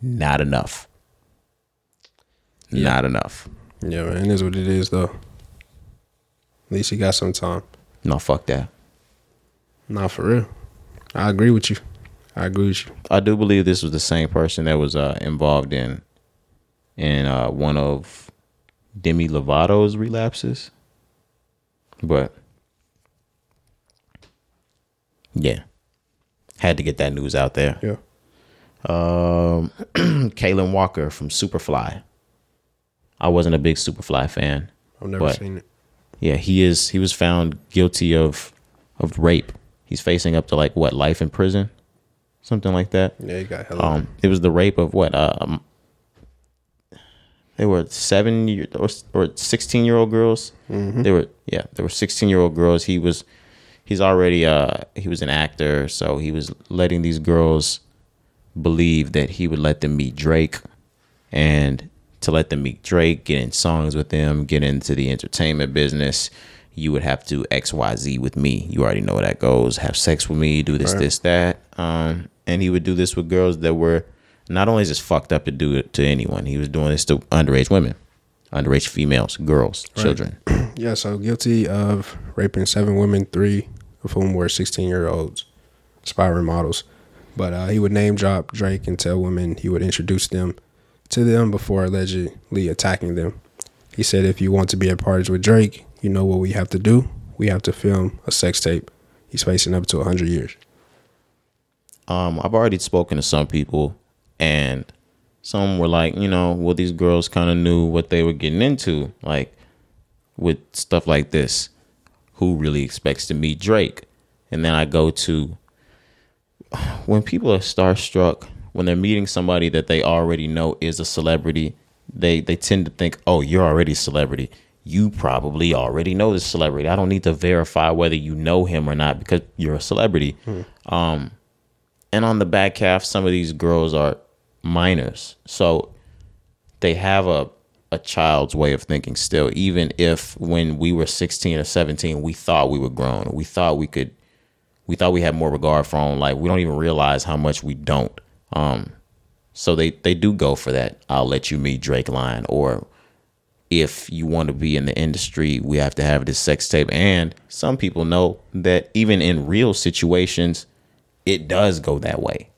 Not enough. Yeah. Not enough. Yeah, man. It is what it is, though. At least he got some time. No, fuck that. Nah, for real. I agree with you. I agree with you. I do believe this was the same person that was uh, involved in in uh, one of Demi Lovato's relapses. But yeah, had to get that news out there. Yeah. Um, Kaylin Walker from Superfly. I wasn't a big Superfly fan. I've never seen it. Yeah, he is. He was found guilty of of rape. He's facing up to like what life in prison, something like that. Yeah, he got hella. Um, it was the rape of what? Um, they were seven year or, or sixteen year old girls. Mm-hmm. They were yeah, there were sixteen year old girls. He was, he's already uh he was an actor, so he was letting these girls believe that he would let them meet Drake, and to let them meet Drake, get in songs with them, get into the entertainment business, you would have to X Y Z with me. You already know where that goes. Have sex with me, do this, right. this, that. Um, and he would do this with girls that were not only just fucked up to do it to anyone, he was doing this to underage women, underage females, girls, right. children. Yeah, so guilty of raping seven women, three of whom were sixteen-year-olds, aspiring models. But uh, he would name drop Drake and tell women he would introduce them to them before allegedly attacking them. He said, if you want to be at parties with Drake, you know what we have to do. We have to film a sex tape. He's facing up to one hundred years. Um, I've already spoken to some people, and some were like, you know, well, these girls kind of knew what they were getting into, like with stuff like this. Who really expects to meet Drake? And then I go to, when people are starstruck, when they're meeting somebody that they already know is a celebrity, they they tend to think, oh, you're already a celebrity. You probably already know this celebrity. I don't need to verify whether you know him or not because you're a celebrity. Mm. Um, and on the back half, some of these girls are minors. So they have a, a child's way of thinking still, even if when we were sixteen or seventeen, we thought we were grown. We thought we could, we thought we had more regard for our own life. We don't even realize how much we don't. Um, so they, they do go for that. I'll let you meet Drake line, or if you want to be in the industry, we have to have this sex tape. And some people know that even in real situations, it does go that way,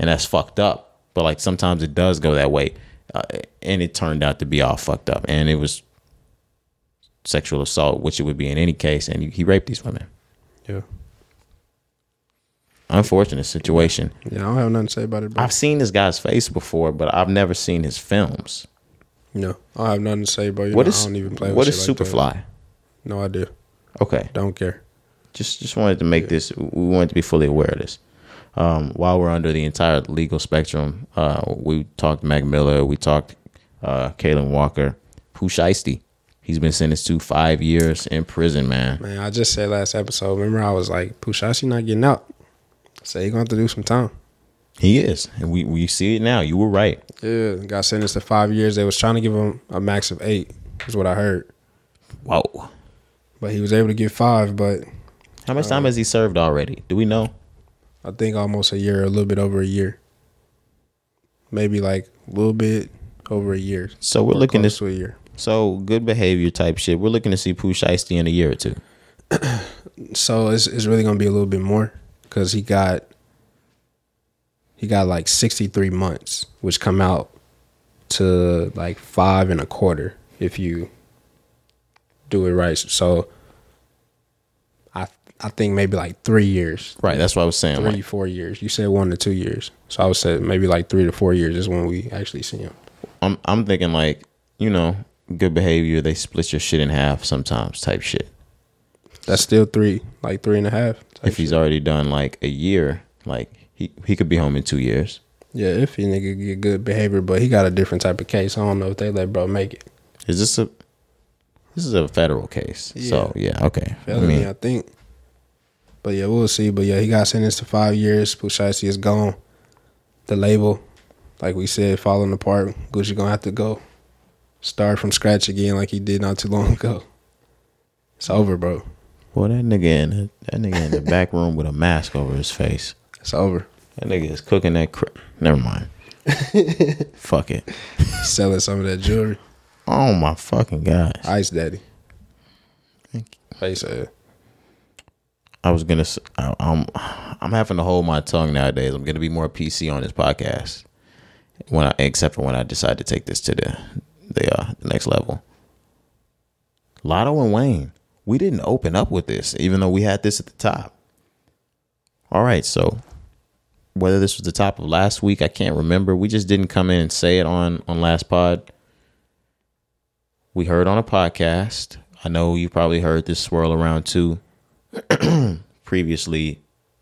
and that's fucked up. But like sometimes it does go that way, uh, and it turned out to be all fucked up, and it was sexual assault, which it would be in any case. And he raped these women. Yeah. Unfortunate situation. Yeah, I don't have nothing to say about it, bro. I've seen this guy's face before, but I've never seen his films. No, I have nothing to say about it. What know, is, I don't even play with What is like Superfly? That. No idea. Okay. Don't care. Just just wanted to make yeah. this, we wanted to be fully aware of this. Um, while we're under the entire legal spectrum, uh, we talked Mac Miller, we talked uh, Kaylin Walker, Pusha. He's been sentenced to five years in prison, man. Man, I just said last episode, remember I was like, Pusha not getting out. So he's going to have to do some time. He is. And we, we see it now. You were right. Yeah. Got sentenced to five years. They was trying to give him a max of eight, is what I heard. Whoa. But he was able to get five. But how much uh, time has he served already? Do we know? I think almost a year, a little bit over a year. Maybe like a little bit over a year. So we're looking to a year. So good behavior type shit. We're looking to see Pusha T in a year or two. So it's it's really going to be a little bit more. Because he got he got like sixty-three months, which come out to like five and a quarter if you do it right. So I I think maybe like three years. Right, that's what I was saying. Three, like, four years. You said one to two years. So I would say maybe like three to four years is when we actually see him. I'm I'm thinking like, you know, good behavior, they split your shit in half sometimes type shit. That's still three, like three and a half. If he's shit. already done like a year, like he, he could be home in two years. Yeah, if he nigga get good behavior, but he got a different type of case. I don't know if they let bro make it. Is this a this is a federal case? Yeah. So yeah, okay. Felony, I, mean, I think. But yeah, we'll see. But yeah, he got sentenced to five years. Pusha T is gone. The label, like we said, falling apart. Gucci gonna have to go start from scratch again, like he did not too long ago. It's over, bro. Boy, that nigga in that nigga in the back room with a mask over his face. It's over. That nigga is cooking that crap. Never mind. Fuck it. Selling some of that jewelry. Oh my fucking gosh. Ice Daddy. Thank you. Face ass. I was gonna. I, I'm. I'm having to hold my tongue nowadays. I'm gonna be more P C on this podcast. When I, except for when I decide to take this to the the, uh, the next level. Lotto and Wayne. we didn't open up with this, even though we had this at the top. All right, so whether this was the top of last week, I can't remember. We just didn't come in and say it on, on last pod. We heard on a podcast. I know you probably heard this swirl around too. Previously,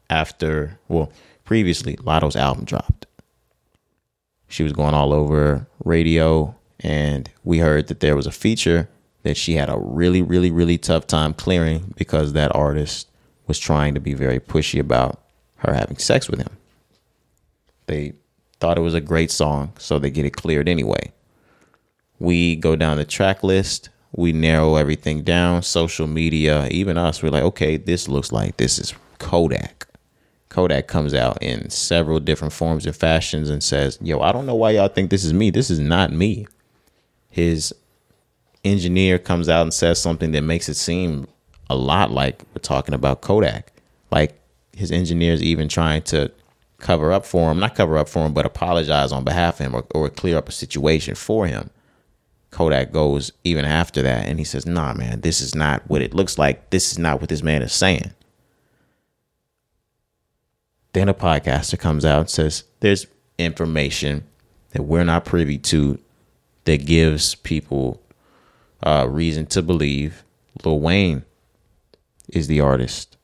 after, well, previously, Lotto's album dropped. She was going all over radio, and we heard that there was a feature that she had a really, really, really tough time clearing because that artist was trying to be very pushy about her having sex with him. They thought it was a great song, so they get it cleared anyway. We go down the track list. We narrow everything down. Social media, even us, we're like, okay, this looks like this is Kodak. Kodak comes out in several different forms and fashions and says, yo, I don't know why y'all think this is me. This is not me. His engineer comes out and says something that makes it seem a lot like we're talking about Kodak. Like, his engineer's even trying to cover up for him, not cover up for him, but apologize on behalf of him, or, or clear up a situation for him. Kodak goes even after that, and he says, nah, man, this is not what it looks like. This is not what this man is saying. Then a podcaster comes out and says, there's information that we're not privy to that gives people uh, reason to believe Lil Wayne is the artist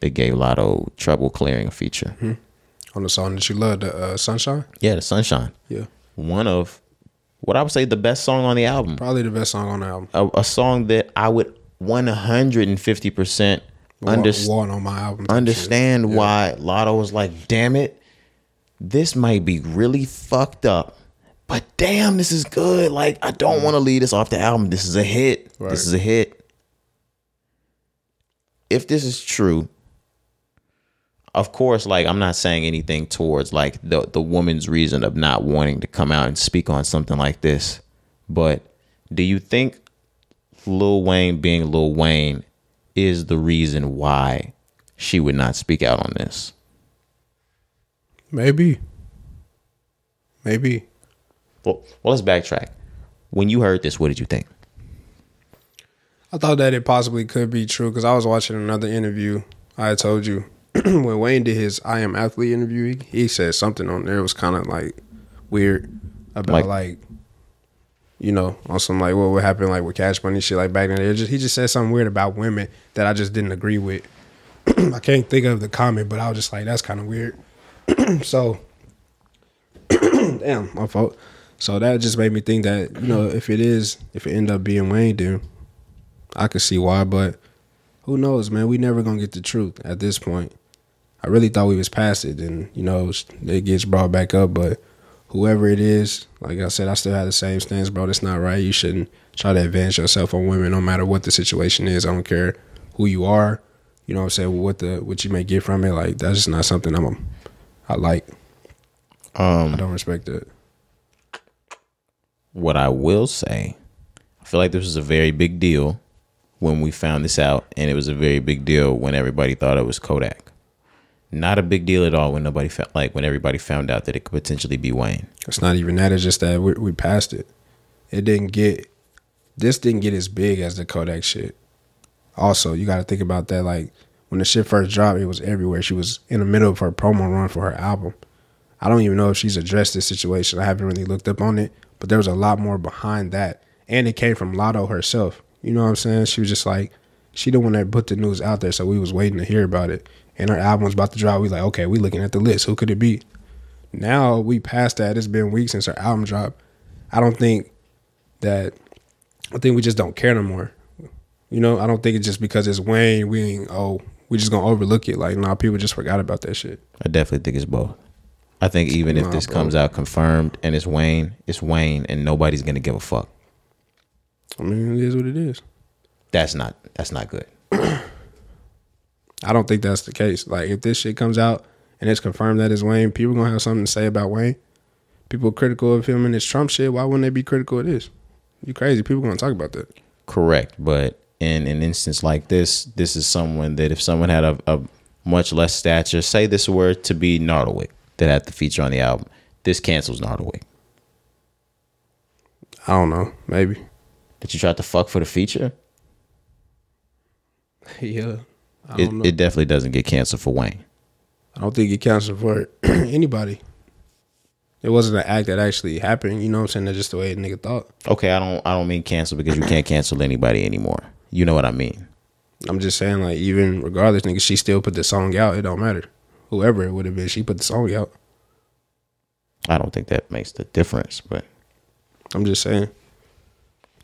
that gave Lotto trouble clearing a feature. Mm-hmm. On the song that you love, the uh, Sunshine? Yeah, the Sunshine. Yeah. One of, what I would say, the best song on the album. Probably the best song on the album. A, a song that I would one hundred fifty percent under, one on my album understand yeah. why Lotto was like, damn it, this might be really fucked up, but damn, this is good. Like, I don't want to leave this off the album. This is a hit. Right. This is a hit. If this is true, of course, like, I'm not saying anything towards like the, the woman's reason of not wanting to come out and speak on something like this. But do you think Lil Wayne being Lil Wayne is the reason why she would not speak out on this? Maybe. Maybe. Well, well, let's backtrack. When you heard this, what did you think? I thought that it possibly could be true because I was watching another interview. I had told you. When Wayne did his I Am Athlete interview, he said something on there. It was kind of like weird about like, like, you know, on some like what would happen like with Cash Money shit like back in there. Just, he just said something weird about women that I just didn't agree with. I can't think of the comment, but I was just like, that's kind of weird. So, damn, my fault. So that just made me think that, you know, if it is, if it end up being Wayne, then I could see why. But who knows, man? We never going to get the truth at this point. I really thought we was past it, and, you know, it gets brought back up. But whoever it is, like I said, I still have the same stance, bro. That's not right. You shouldn't try to advance yourself on women no matter what the situation is. I don't care who you are. You know what I'm saying? What the what you may get from it, like, that's just not something I'm a, I like. Um, I don't respect it. What I will say, I feel like this was a very big deal when we found this out, and it was a very big deal when everybody thought it was Kodak. Not a big deal at all when nobody felt like when everybody found out that it could potentially be Wayne. It's not even that. It's just that we, we passed it. It didn't get this didn't get as big as the Kodak shit. Also, you got to think about that. Like when the shit first dropped, it was everywhere. She was in the middle of her promo run for her album. I don't even know if she's addressed this situation. I haven't really looked up on it, but there was a lot more behind that, and it came from Lotto herself. You know what I'm saying? She was just like, she the one that put the news out there, so we was waiting to hear about it. And her album was about to drop. We like, okay, we looking at the list. Who could it be? Now we passed that. It's been weeks since her album dropped. I don't think that, I think we just don't care no more. You know, I don't think it's just because it's Wayne, we ain't, oh, we just going to overlook it. Like, nah, people just forgot about that shit. I definitely think it's both. I think even nah, if this bro. comes out confirmed and it's Wayne, it's Wayne and nobody's going to give a fuck. I mean, it is what it is. That's not, that's not good. I don't think that's the case. Like, if this shit comes out and it's confirmed that it's Wayne, people are going to have something to say about Wayne. People are critical of him and his Trump shit. Why wouldn't they be critical of this? You crazy. People are going to talk about that. Correct. But in an instance like this, this is someone that if someone had a, a much less stature, say this were to be Nardowick that had the feature on the album, this cancels Nardowick. I don't know. Maybe. Did you try to fuck for the feature? Yeah. I it, don't know. It definitely doesn't get canceled for Wayne. I don't think it canceled for anybody. It wasn't an act that actually happened. You know what I'm saying? That's just the way a nigga thought. Okay, I don't I don't mean cancel because you can't cancel anybody anymore. You know what I mean? I'm just saying, like, even regardless, nigga, she still put the song out. It don't matter. Whoever it would have been, she put the song out. I don't think that makes the difference, but I'm just saying.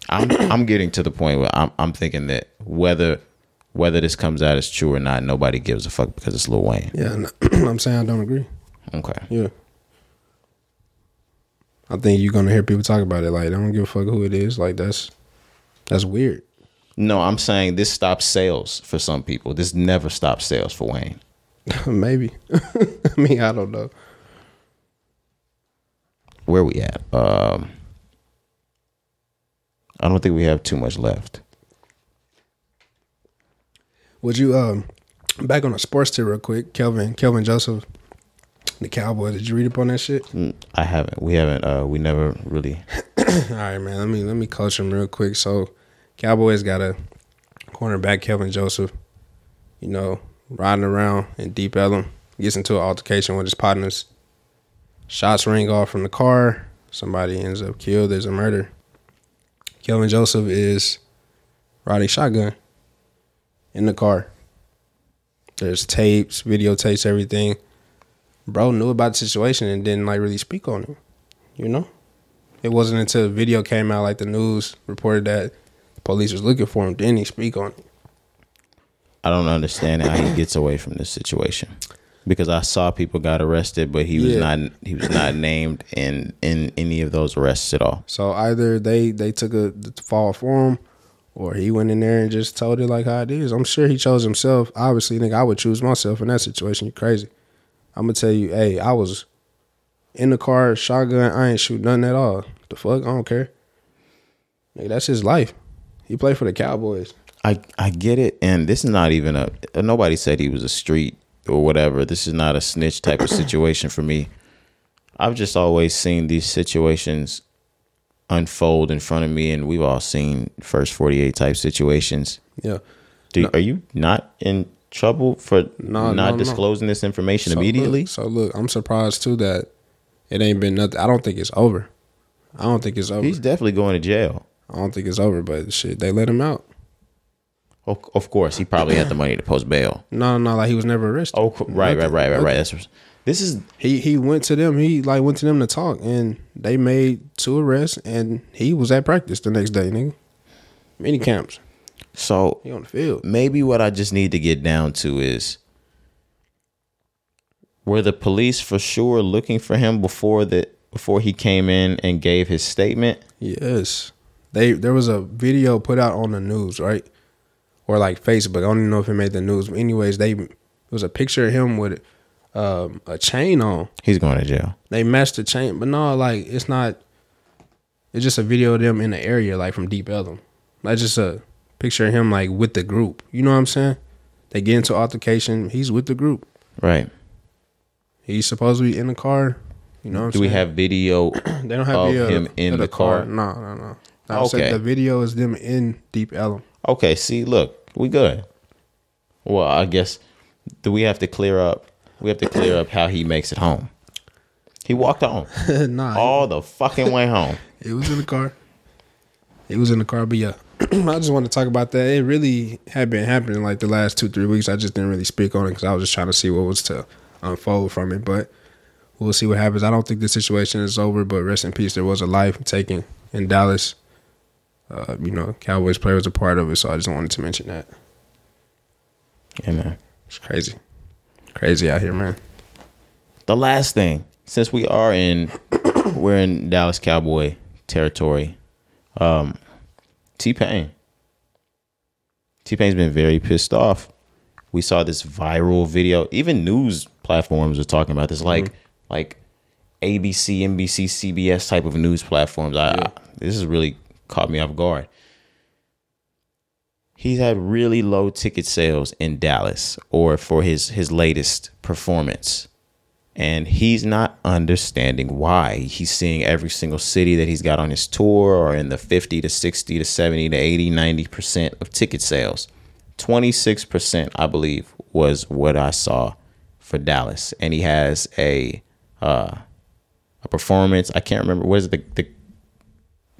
I'm I'm getting to the point where I'm I'm thinking that whether whether this comes out as true or not, nobody gives a fuck because it's Lil Wayne. Yeah, I'm saying I don't agree. Okay. Yeah. I think you're gonna hear people talk about it. Like, I don't give a fuck who it is. Like, that's that's weird. No, I'm saying this stops sales for some people. This never stops sales for Wayne. Maybe. I mean, I don't know. Where we at? Um, I don't think we have too much left. Would you um back on the sports tip real quick? Kelvin, Kelvin Joseph, the Cowboy. Did you read up on that shit? I haven't. We haven't. Uh, we never really. All right, man. Let me let me coach him real quick. So, Cowboys got a cornerback, Kelvin Joseph. You know, riding around in Deep Ellum, gets into an altercation with his partners. Shots ring off from the car. Somebody ends up killed. There's a murder. Kelvin Joseph is riding shotgun. In the car. There's tapes, videotapes, everything. Bro knew about the situation and didn't like really speak on it. You know? It wasn't until the video came out, like the news reported that the police was looking for him, then he speak on it. I don't understand how he gets away from this situation. Because I saw people got arrested, but he was yeah. not he was not named in, in any of those arrests at all. So either they, they took a the fall for him, or he went in there and just told it like how it is. I'm sure he chose himself. Obviously, nigga, I would choose myself in that situation. You crazy. I'm going to tell you, hey, I was in the car, shotgun. I ain't shoot nothing at all. The fuck? I don't care. Nigga, that's his life. He played for the Cowboys. I, I get it. And this is not even a... Nobody said he was a street or whatever. This is not a snitch type of situation for me. I've just always seen these situations unfold in front of me, and we've all seen first forty-eight type situations. Yeah, do, no. Are you not in trouble for no, not no, disclosing no. this information so immediately? Look, so look, I'm surprised too that it ain't been nothing. I don't think it's over. I don't think it's over. He's definitely going to jail. I don't think it's over, but shit, they let him out. Oh, of course, he probably had the money to post bail. No, no, like he was never arrested. Oh, right, nothing, right, right, right, right. That's what, this is he, he went to them. He like went to them to talk, and they made two arrests, and he was at practice the next day, nigga. Mini camps. So he on the field. Maybe what I just need to get down to is, were the police for sure looking for him before that? Before he came in and gave his statement? Yes, they there was a video put out on the news, right, or like Facebook. I don't even know if it made the news. But anyways, they it was a picture of him with Um, a chain on. He's going to jail. They matched the chain, but no, like it's not. It's just a video of them in the area, like from Deep Ellum. That's just a picture of him, like with the group. You know what I'm saying? They get into altercation. He's with the group, right? He's supposed to be in the car. You know what I'm Do saying? Do we have video? They don't have of video him of, in of the, the car. car. No, no, no. no okay. The video is them in Deep Ellum. Okay. See, look, we good. Well, I guess do we have to clear up? We have to clear up how he makes it home. He walked home. nah, all the fucking way home. It was in the car. It was in the car, but yeah. I just want to talk about that. It really had been happening like the last two, three weeks. I just didn't really speak on it because I was just trying to see what was to unfold from it. But we'll see what happens. I don't think the situation is over, but rest in peace. There was a life taken in Dallas. Uh, you know, Cowboys player was a part of it, so I just wanted to mention that. Yeah, man. It's crazy. Crazy out here, man. The last thing, since we are in, we're in Dallas Cowboy territory. Um, T-Pain. T-Pain's been very pissed off. We saw this viral video. Even news platforms are talking about this, like mm-hmm. like A B C, N B C, C B S type of news platforms. I, yeah. I, this has really caught me off guard. He's had really low ticket sales in Dallas or for his his latest performance. And he's not understanding why. He's seeing every single city that he's got on his tour are in the fifty to sixty to seventy to eighty, ninety percent of ticket sales. twenty-six percent, I believe, was what I saw for Dallas. And he has a uh, a performance. I can't remember. What is it? The, the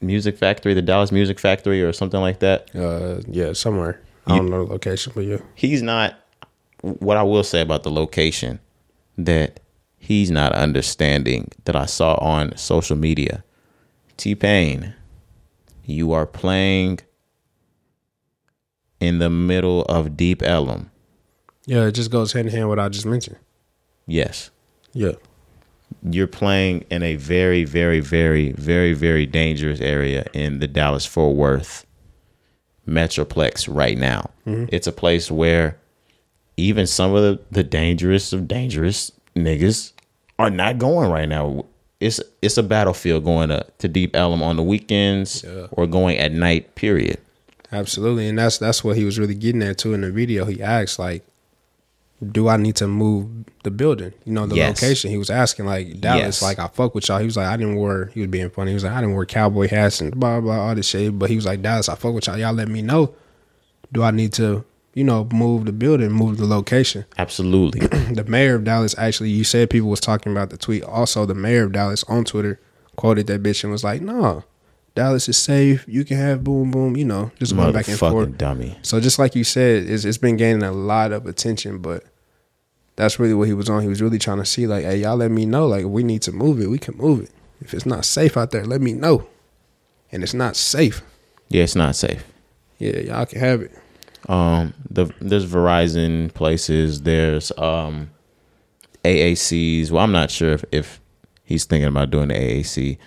Music Factory, the Dallas Music Factory or something like that? Uh, yeah, somewhere. You, I don't know the location, but yeah. He's not, what I will say about the location, that he's not understanding that I saw on social media. T-Pain, you are playing in the middle of Deep Ellum. Yeah, it just goes hand in hand with what I just mentioned. Yes. Yeah. You're playing in a very, very, very, very, very dangerous area in the Dallas-Fort Worth metroplex right now. Mm-hmm. It's a place where even some of the, the dangerous of dangerous niggas are not going right now. It's it's a battlefield going to, to Deep Ellum on the weekends yeah. or going at night, period. Absolutely. And that's that's what he was really getting at, too, in the video. He asked, like, do I need to move the building? You know, the yes. location. He was asking, like, Dallas, yes. like, I fuck with y'all. He was like, I didn't wear, he was being funny. He was like, I didn't wear cowboy hats and blah, blah, all this shit. But he was like, Dallas, I fuck with y'all. Y'all let me know. Do I need to, you know, move the building, move the location? Absolutely. The mayor of Dallas, actually, you said people was talking about the tweet. Also, the mayor of Dallas on Twitter quoted that bitch and was like, no, Dallas is safe. You can have boom, boom, you know, just going back and forth. Dummy. So just like you said, it's, it's been gaining a lot of attention, but that's really what he was on. He was really trying to see, like, hey, y'all let me know. Like, we need to move it. We can move it. If it's not safe out there, let me know. And it's not safe. Yeah, it's not safe. Yeah, y'all can have it. Um, the, there's Verizon places. There's um, A A Cs. Well, I'm not sure if, if he's thinking about doing the A A C.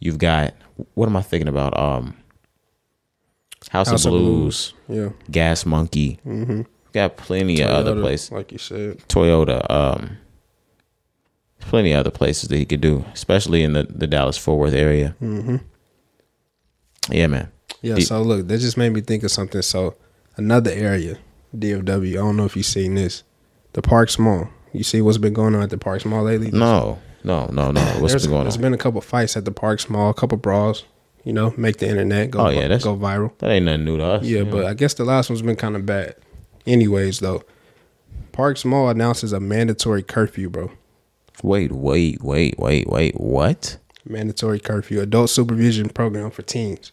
You've got... What am I thinking about? Um, House, House of Blues, of Blues. Yeah. Gas Monkey. Mm-hmm. Got plenty Toyota, of other places, like you said. Toyota. Um, plenty of other places that he could do, especially in the, the Dallas-Fort Worth area. Mm-hmm. Yeah, man. Yeah. D- so look, that just made me think of something. So another area, D F W. I don't know if you seen this. The Parks Mall. You see what's been going on at the Parks Mall lately? No. No, no, no. What's been going on? There's been a couple fights at the Parks Mall, a couple brawls, you know, make the internet go, oh, yeah, that's, go viral. That ain't nothing new to us. Yeah, yeah, but I guess the last one's been kind of bad. Anyways, though, Parks Mall announces a mandatory curfew, bro. Wait, wait, wait, wait, wait. What? Mandatory curfew. Adult supervision program for teens.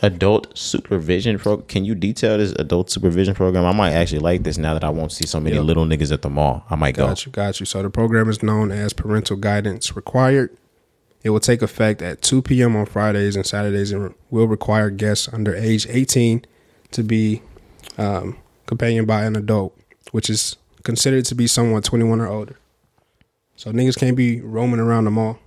Adult supervision program. Can you detail this adult supervision program? I might actually like this now that I won't see so many yep. little niggas at the mall. I might got go. Got you, got you. So the program is known as Parental Guidance Required. It will take effect at two p.m. on Fridays and Saturdays and will require guests under age eighteen to be um, companioned by an adult, which is considered to be someone twenty-one or older. So niggas can't be roaming around the mall.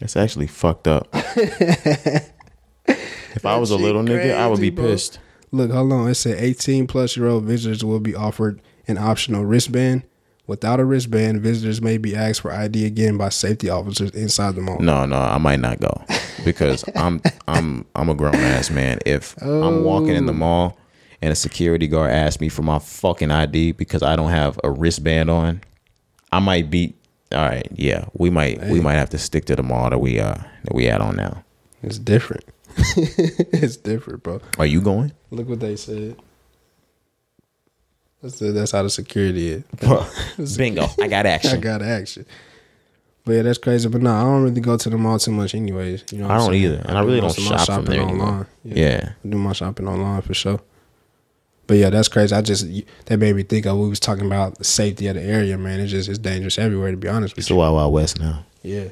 That's actually fucked up. If I was a little nigga, I would be pissed. Look, hold on. It said eighteen plus year old visitors will be offered an optional wristband. Without a wristband, visitors may be asked for I D again by safety officers inside the mall. No, no, I might not go because I'm I'm I'm a grown ass man. If oh. I'm walking in the mall and a security guard asks me for my fucking I D because I don't have a wristband on, I might be. All right, yeah, we might hey. we might have to stick to the mall that we uh that we at on now. It's different. It's different, bro. Are you going? Look what they said. That's the, that's how the security is. Bro, bingo! I got action. I got action. But yeah, that's crazy. But no, nah, I don't really go to the mall too much, anyways. You know, what I don't I'm either, and I, I really don't shop from there online. Yeah, yeah, I do my shopping online for sure. But yeah, that's crazy. I just that made me think of we was talking about the safety of the area, man. It's just it's dangerous everywhere. To be honest with you, it's the Wild Wild West now. Yeah,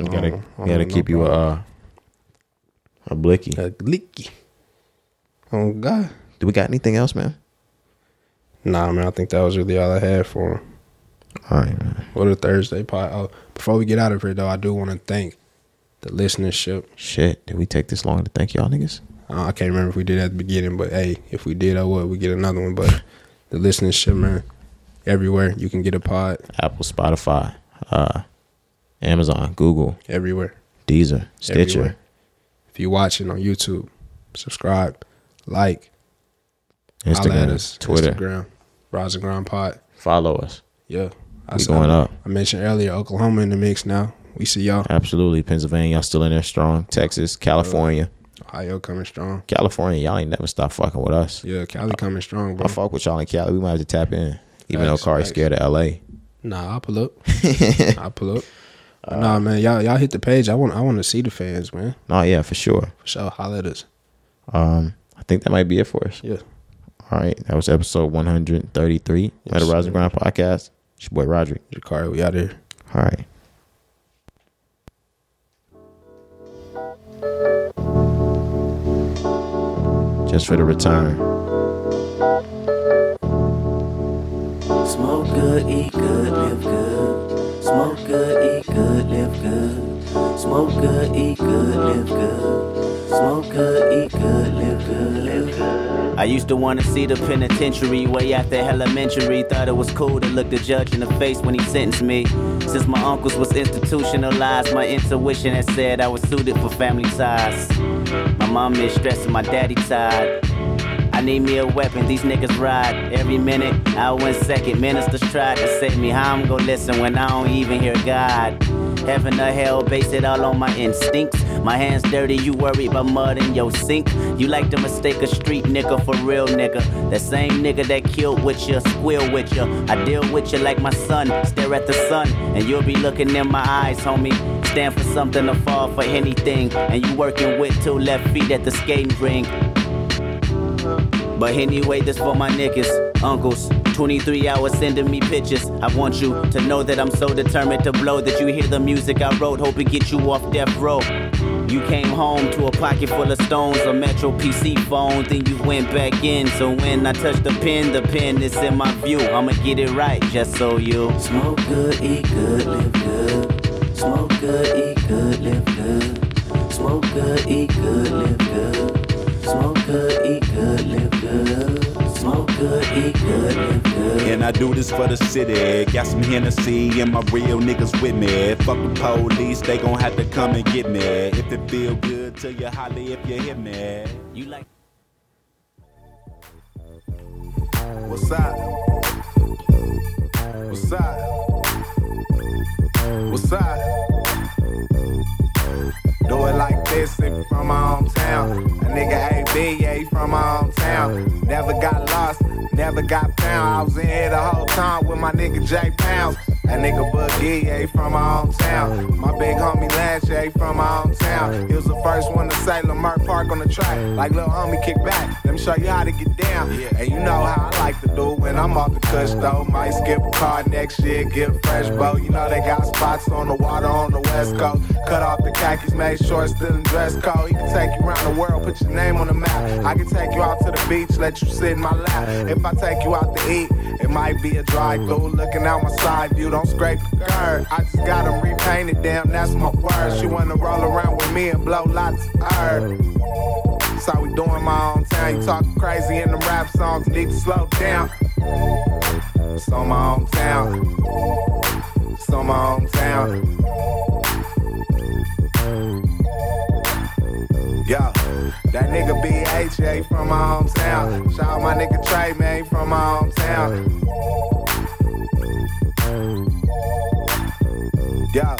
you gotta um, you gotta keep you a uh, a blicky. A blicky. Oh God. Do we got anything else, man? Nah, man. I think that was really all I had for him. All right, man. What a Thursday pod. Oh, before we get out of here though, I do want to thank the listenership. Shit, did we take this long to thank y'all niggas? Uh, I can't remember if we did at the beginning, but hey, if we did, I would. We get another one. But the listenership, man, everywhere you can get a pod. Apple, Spotify, uh, Amazon, Google. Everywhere. Deezer, Stitcher. Everywhere. If you're watching on YouTube, subscribe, like. Instagram, us, Twitter. Instagram, Rise and Grind Pod. Follow us. Yeah. I we going up. I mentioned earlier, Oklahoma in the mix now. We see y'all. Absolutely. Pennsylvania, y'all still in there strong. Texas, California. Ohio coming strong. California, y'all ain't never stop fucking with us. Yeah, Cali I, coming strong, bro. I fuck with y'all in Cali. We might have to tap in. Even nice, though Kari's nice. scared of L A. Nah, I'll pull up. I'll pull up. Uh, nah, man, y'all y'all hit the page. I want I want to see the fans, man. Nah, yeah, for sure. For sure, holler at us. Um, I think that might be it for us. Yeah. All right, that was episode one hundred thirty-three yes, of the Rising Ground Podcast. It's your boy Roderick Ja'Kari. We out of here. All right. Just for the return. Smoke good, eat good, live good. Smoke good, eat good, live good. Smoke good, eat good, live good. Smoke good, eat good, live good, live good. I used to want to see the penitentiary way after elementary. Thought it was cool to look the judge in the face when he sentenced me. Since my uncles was institutionalized, my intuition had said I was suited for family ties. My mom is stressing, my daddy tired. I need me a weapon, these niggas ride. Every minute, hour and second, ministers try to save me. How I'm gonna listen when I don't even hear God? Heaven or hell, base it all on my instincts. My hands dirty, you worried about mud in your sink. You like to mistake a street nigga for real nigga. That same nigga that killed with you, squeal with you. I deal with you like my son, stare at the sun. And you'll be looking in my eyes, homie. Stand for something or fall for anything. And you working with two left feet at the skating ring. But anyway, this for my niggas, uncles. twenty-three hours sending me pictures. I want you to know that I'm so determined to blow that you hear the music I wrote. Hope it gets you off death row. You came home to a pocket full of stones, a Metro P C phone, then you went back in. So when I touch the pen, the pen is in my view. I'ma get it right, just so you smoke good, eat good, live good. Smoke good, eat good, live good. Smoke good, eat good, live good. Smoke good, eat good, live good. Smoke good, eat good, live good. And I do this for the city. Got some Hennessy and my real niggas with me. Fuck the police, they gon' have to come and get me. If it feel good to you, holler if you hit me. You like. What's up? What's up? What's up? Do it like this, nigga from my hometown. A nigga A B, yeah, he from my hometown. Never got lost, never got found. I was in here the whole time with my nigga J Pounds. That nigga Boogie, yeah, he from my hometown. My big homie Lash, yeah, he from my hometown. He was the first one to say Lamert Park on the track. Like little homie, kick back, let me show you how to get down. And you know how I like to do when I'm off the cush, though. Might skip a car next year, get a fresh boat. You know they got spots on the water on the west coast. Cut off the khakis, made shorts, still in dress code. He can take you around the world, put your name on the map. I can take you out to the beach, let you sit in my lap. If I take you out to eat, it might be a drive-thru. Looking out my side view, don't scrape the curb. I just got them repainted, damn, that's my word. She wanna roll around with me and blow lots of herb. That's how we doing my own town. You talk crazy in them rap songs, need to slow down. It's on my hometown. It's on my hometown. Yo, that nigga B H, yeah, he from my hometown. Shout out my nigga Trey, man, he from my hometown. Yo, I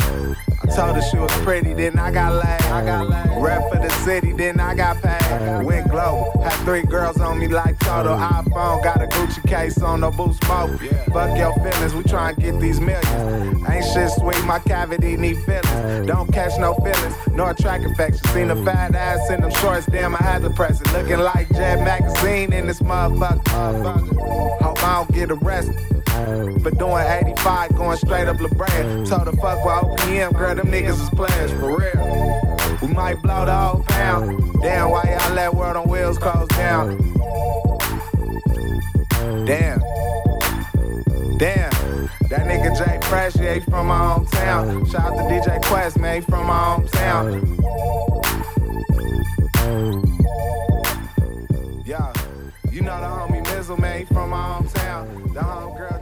told her she was pretty, then I got laid. I got laid. Rep for the city, then I got paid. Went global, had three girls on me like total. iPhone, got a Gucci case on, no boost mode. Fuck your feelings, we tryna get these millions. Ain't shit sweet, my cavity need fillings. Don't catch no feelings, nor track infection. Seen a fat ass in them shorts, damn, I had to press it. Looking like Jet Magazine in this motherfucker. motherfucker. Hope I don't get arrested. But doing eighty-five, going straight up La Brea. Told the fuck with O P M, girl, them niggas is players, for real. We might blow the whole pound. Damn, why y'all let World on Wheels close down? Damn. Damn, that nigga Jay Fresh, yeah, he from my hometown. Shout out to D J Quest, man, he from my hometown. Yo, you know the homie Mizzle, man, he from my hometown. The homegirl.